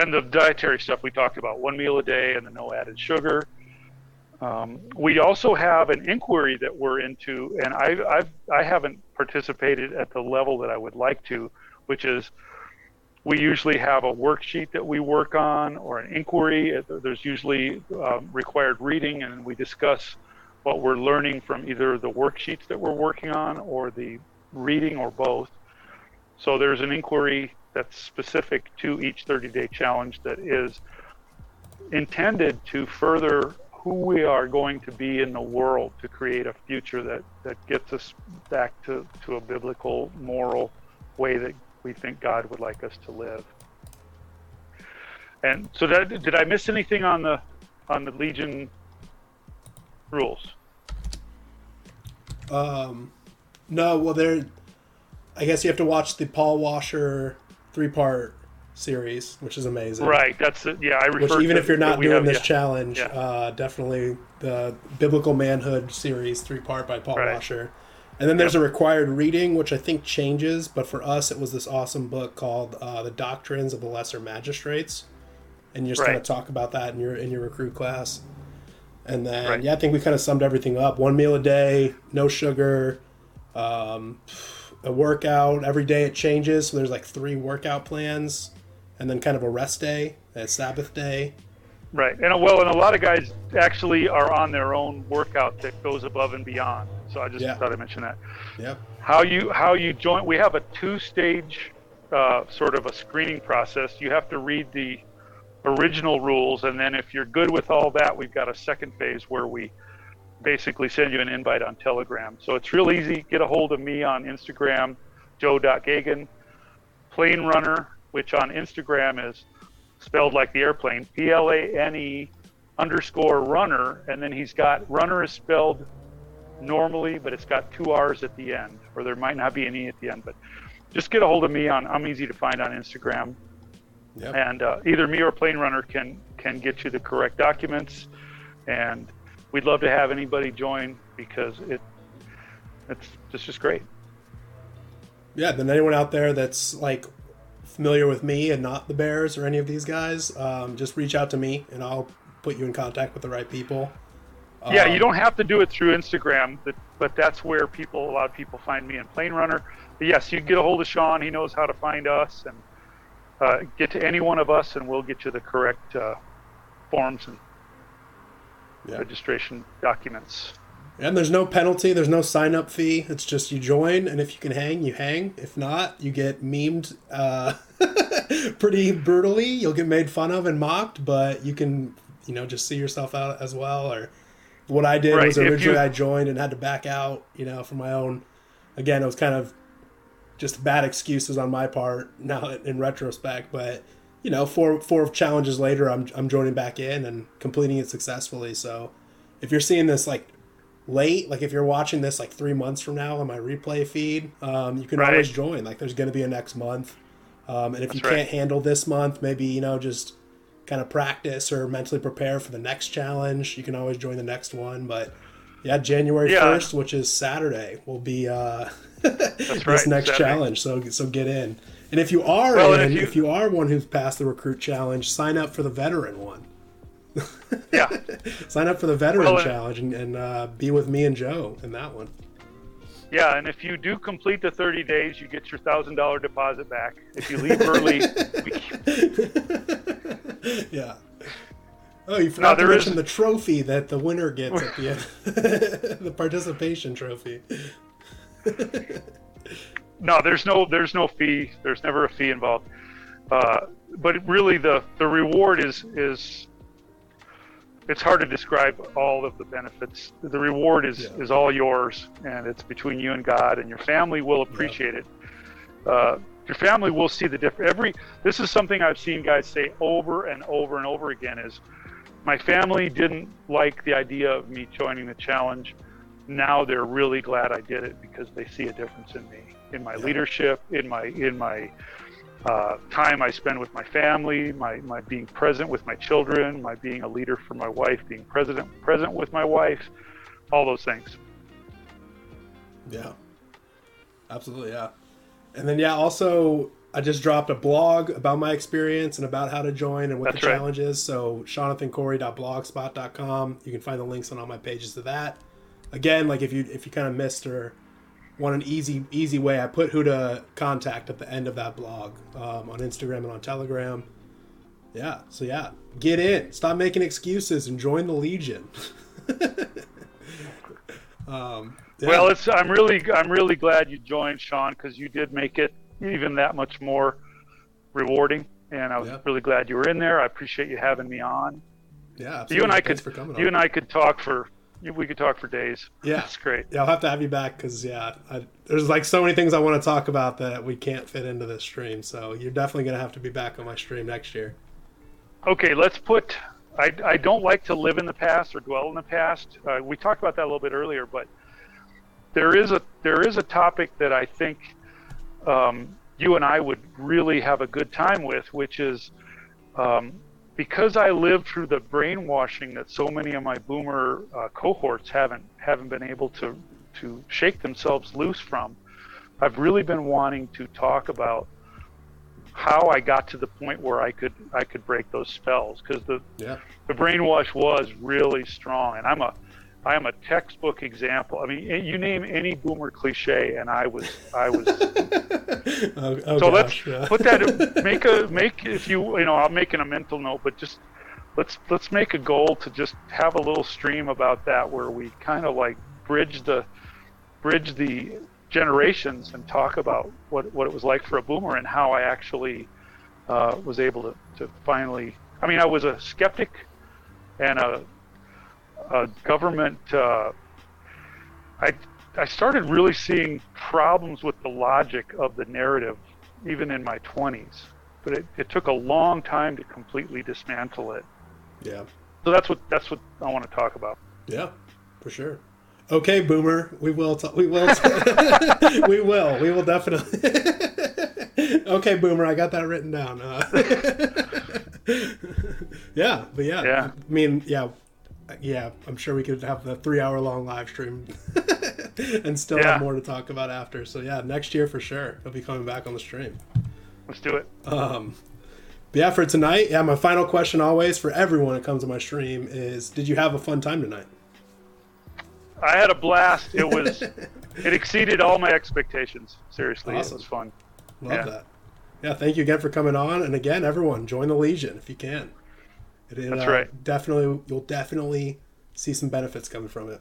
and the dietary stuff we talked about, 1 meal a day and the no added sugar. We also have an inquiry that we're into, and I haven't participated at the level that I would like to, which is we usually have a worksheet that we work on or an inquiry. There's usually required reading, and we discuss what we're learning from either the worksheets that we're working on or the reading or both. So there's an inquiry that's specific to each 30-day challenge that is intended to further who we are going to be in the world, to create a future that gets us back to a biblical, moral way that we think God would like us to live. And so did I miss anything on the Legion rules? No, well, I guess you have to watch the Paul Washer 3-part series, which is amazing. Right, that's it. Yeah, I refer to, even if you're not doing this challenge, definitely the Biblical Manhood series 3-part by Paul Washer. And then there's a required reading, which I think changes, but for us it was this awesome book called The Doctrines of the Lesser Magistrates, and you just kind of talk about that in your recruit class. And then I think we kind of summed everything up. 1 meal a day, no sugar, a workout every day. It changes, so there's like 3 workout plans, and then kind of a rest day, a Sabbath day. Right, and a lot of guys actually are on their own workout that goes above and beyond. So I just thought I'd mention that. Yeah. How you join? We have a 2-stage sort of a screening process. You have to read the original rules, and then if you're good with all that, we've got a second phase where we basically send you an invite on Telegram. So it's real easy. Get a hold of me on Instagram, joe.gagan. Plane Runner, which on Instagram is spelled like the airplane, plane_runner, and then he's got runner is spelled normally, but it's got 2 R's at the end, or there might not be an E at the end. But just get a hold of me I'm easy to find on Instagram. Yep. And either me or Plane Runner can get you the correct documents, and we'd love to have anybody join because it's just great. Yeah, then anyone out there that's like familiar with me and not the Bears or any of these guys, just reach out to me and I'll put you in contact with the right people. Yeah, you don't have to do it through Instagram, but that's where a lot of people find me in Plane Runner. But yes, you can get a hold of Sean. He knows how to find us, and get to any one of us, and we'll get you the correct forms and registration documents. And there's no penalty. There's no sign-up fee. It's just you join, and if you can hang, you hang. If not, you get memed pretty brutally. You'll get made fun of and mocked, but you can, just see yourself out as well. Or what I did was originally I joined and had to back out, for my own. Again, it was kind of just bad excuses on my part now in retrospect, but 4 challenges later, I'm joining back in and completing it successfully. So if you're seeing this like late, like if you're watching this like 3 months from now on my replay feed, you can always join. Like there's going to be a next month, and if you can't handle this month, maybe just kind of practice or mentally prepare for the next challenge. You can always join the next one. But January 1st, which is Saturday, will be this next Saturday challenge. So get in. And if you are if you are one who's passed the recruit challenge, sign up for the veteran one. Yeah. Sign up for the veteran challenge and be with me and Joe in that one. Yeah, and if you do complete the 30 days, you get your $1,000 deposit back. If you leave early, yeah. Oh, you forgot to mention the trophy that the winner gets at the end. The participation trophy. No, there's no fee. There's never a fee involved. But really, the reward is it's hard to describe all of the benefits. The reward is all yours, and it's between you and God, and your family will appreciate it. Your family will see the difference. This is something I've seen guys say over and over and over again is, my family didn't like the idea of me joining the challenge. Now they're really glad I did it because they see a difference in me, in my leadership, in my time I spend with my family, my being present with my children, my being a leader for my wife, being present with my wife, all those things. Yeah, absolutely. Yeah. And then, also, I just dropped a blog about my experience and about how to join and what the challenge is. So jonathancorey.blogspot.com. You can find the links on all my pages to that. Again, like if you kind of missed or want an easy way, I put who to contact at the end of that blog, on Instagram and on Telegram. Yeah. So get in, stop making excuses and join the Legion. I'm really glad you joined, Sean, because you did make it even that much more rewarding. And I was really glad you were in there. I appreciate you having me on. Yeah, absolutely. You and I could talk for days. Yeah, that's great. Yeah, I'll have to have you back because there's like so many things I want to talk about that we can't fit into this stream. So you're definitely gonna have to be back on my stream next year. Okay, let's put. I don't like to live in the past or dwell in the past. We talked about that a little bit earlier, but there is a topic that I think you and I would really have a good time with, which is. Because I lived through the brainwashing that so many of my boomer cohorts haven't been able to shake themselves loose from, I've really been wanting to talk about how I got to the point where I could break those spells, because the brainwash was really strong, and I am a textbook example. I mean, you name any boomer cliche, and I was. Put that. In, make if you I'm making a mental note, but just let's make a goal to just have a little stream about that, where we kind of like bridge the generations and talk about what it was like for a boomer and how I actually was able to finally. I mean, I was a skeptic and a government, I started really seeing problems with the logic of the narrative, even in my 20s. But it took a long time to completely dismantle it. Yeah. So that's what I want to talk about. Yeah, for sure. Okay, boomer, we will definitely. Okay, boomer, I got that written down. Yeah. I mean, yeah, I'm sure we could have the 3-hour-long live stream and still have more to talk about after. So next year for sure. He'll be coming back on the stream. Let's do it. For tonight, my final question always for everyone that comes to my stream is, did you have a fun time tonight? I had a blast. It was, it exceeded all my expectations. Seriously, awesome. It was fun. Love that. Yeah, thank you again for coming on. And again, everyone, join the Legion if you can. That's right. You'll definitely see some benefits coming from it.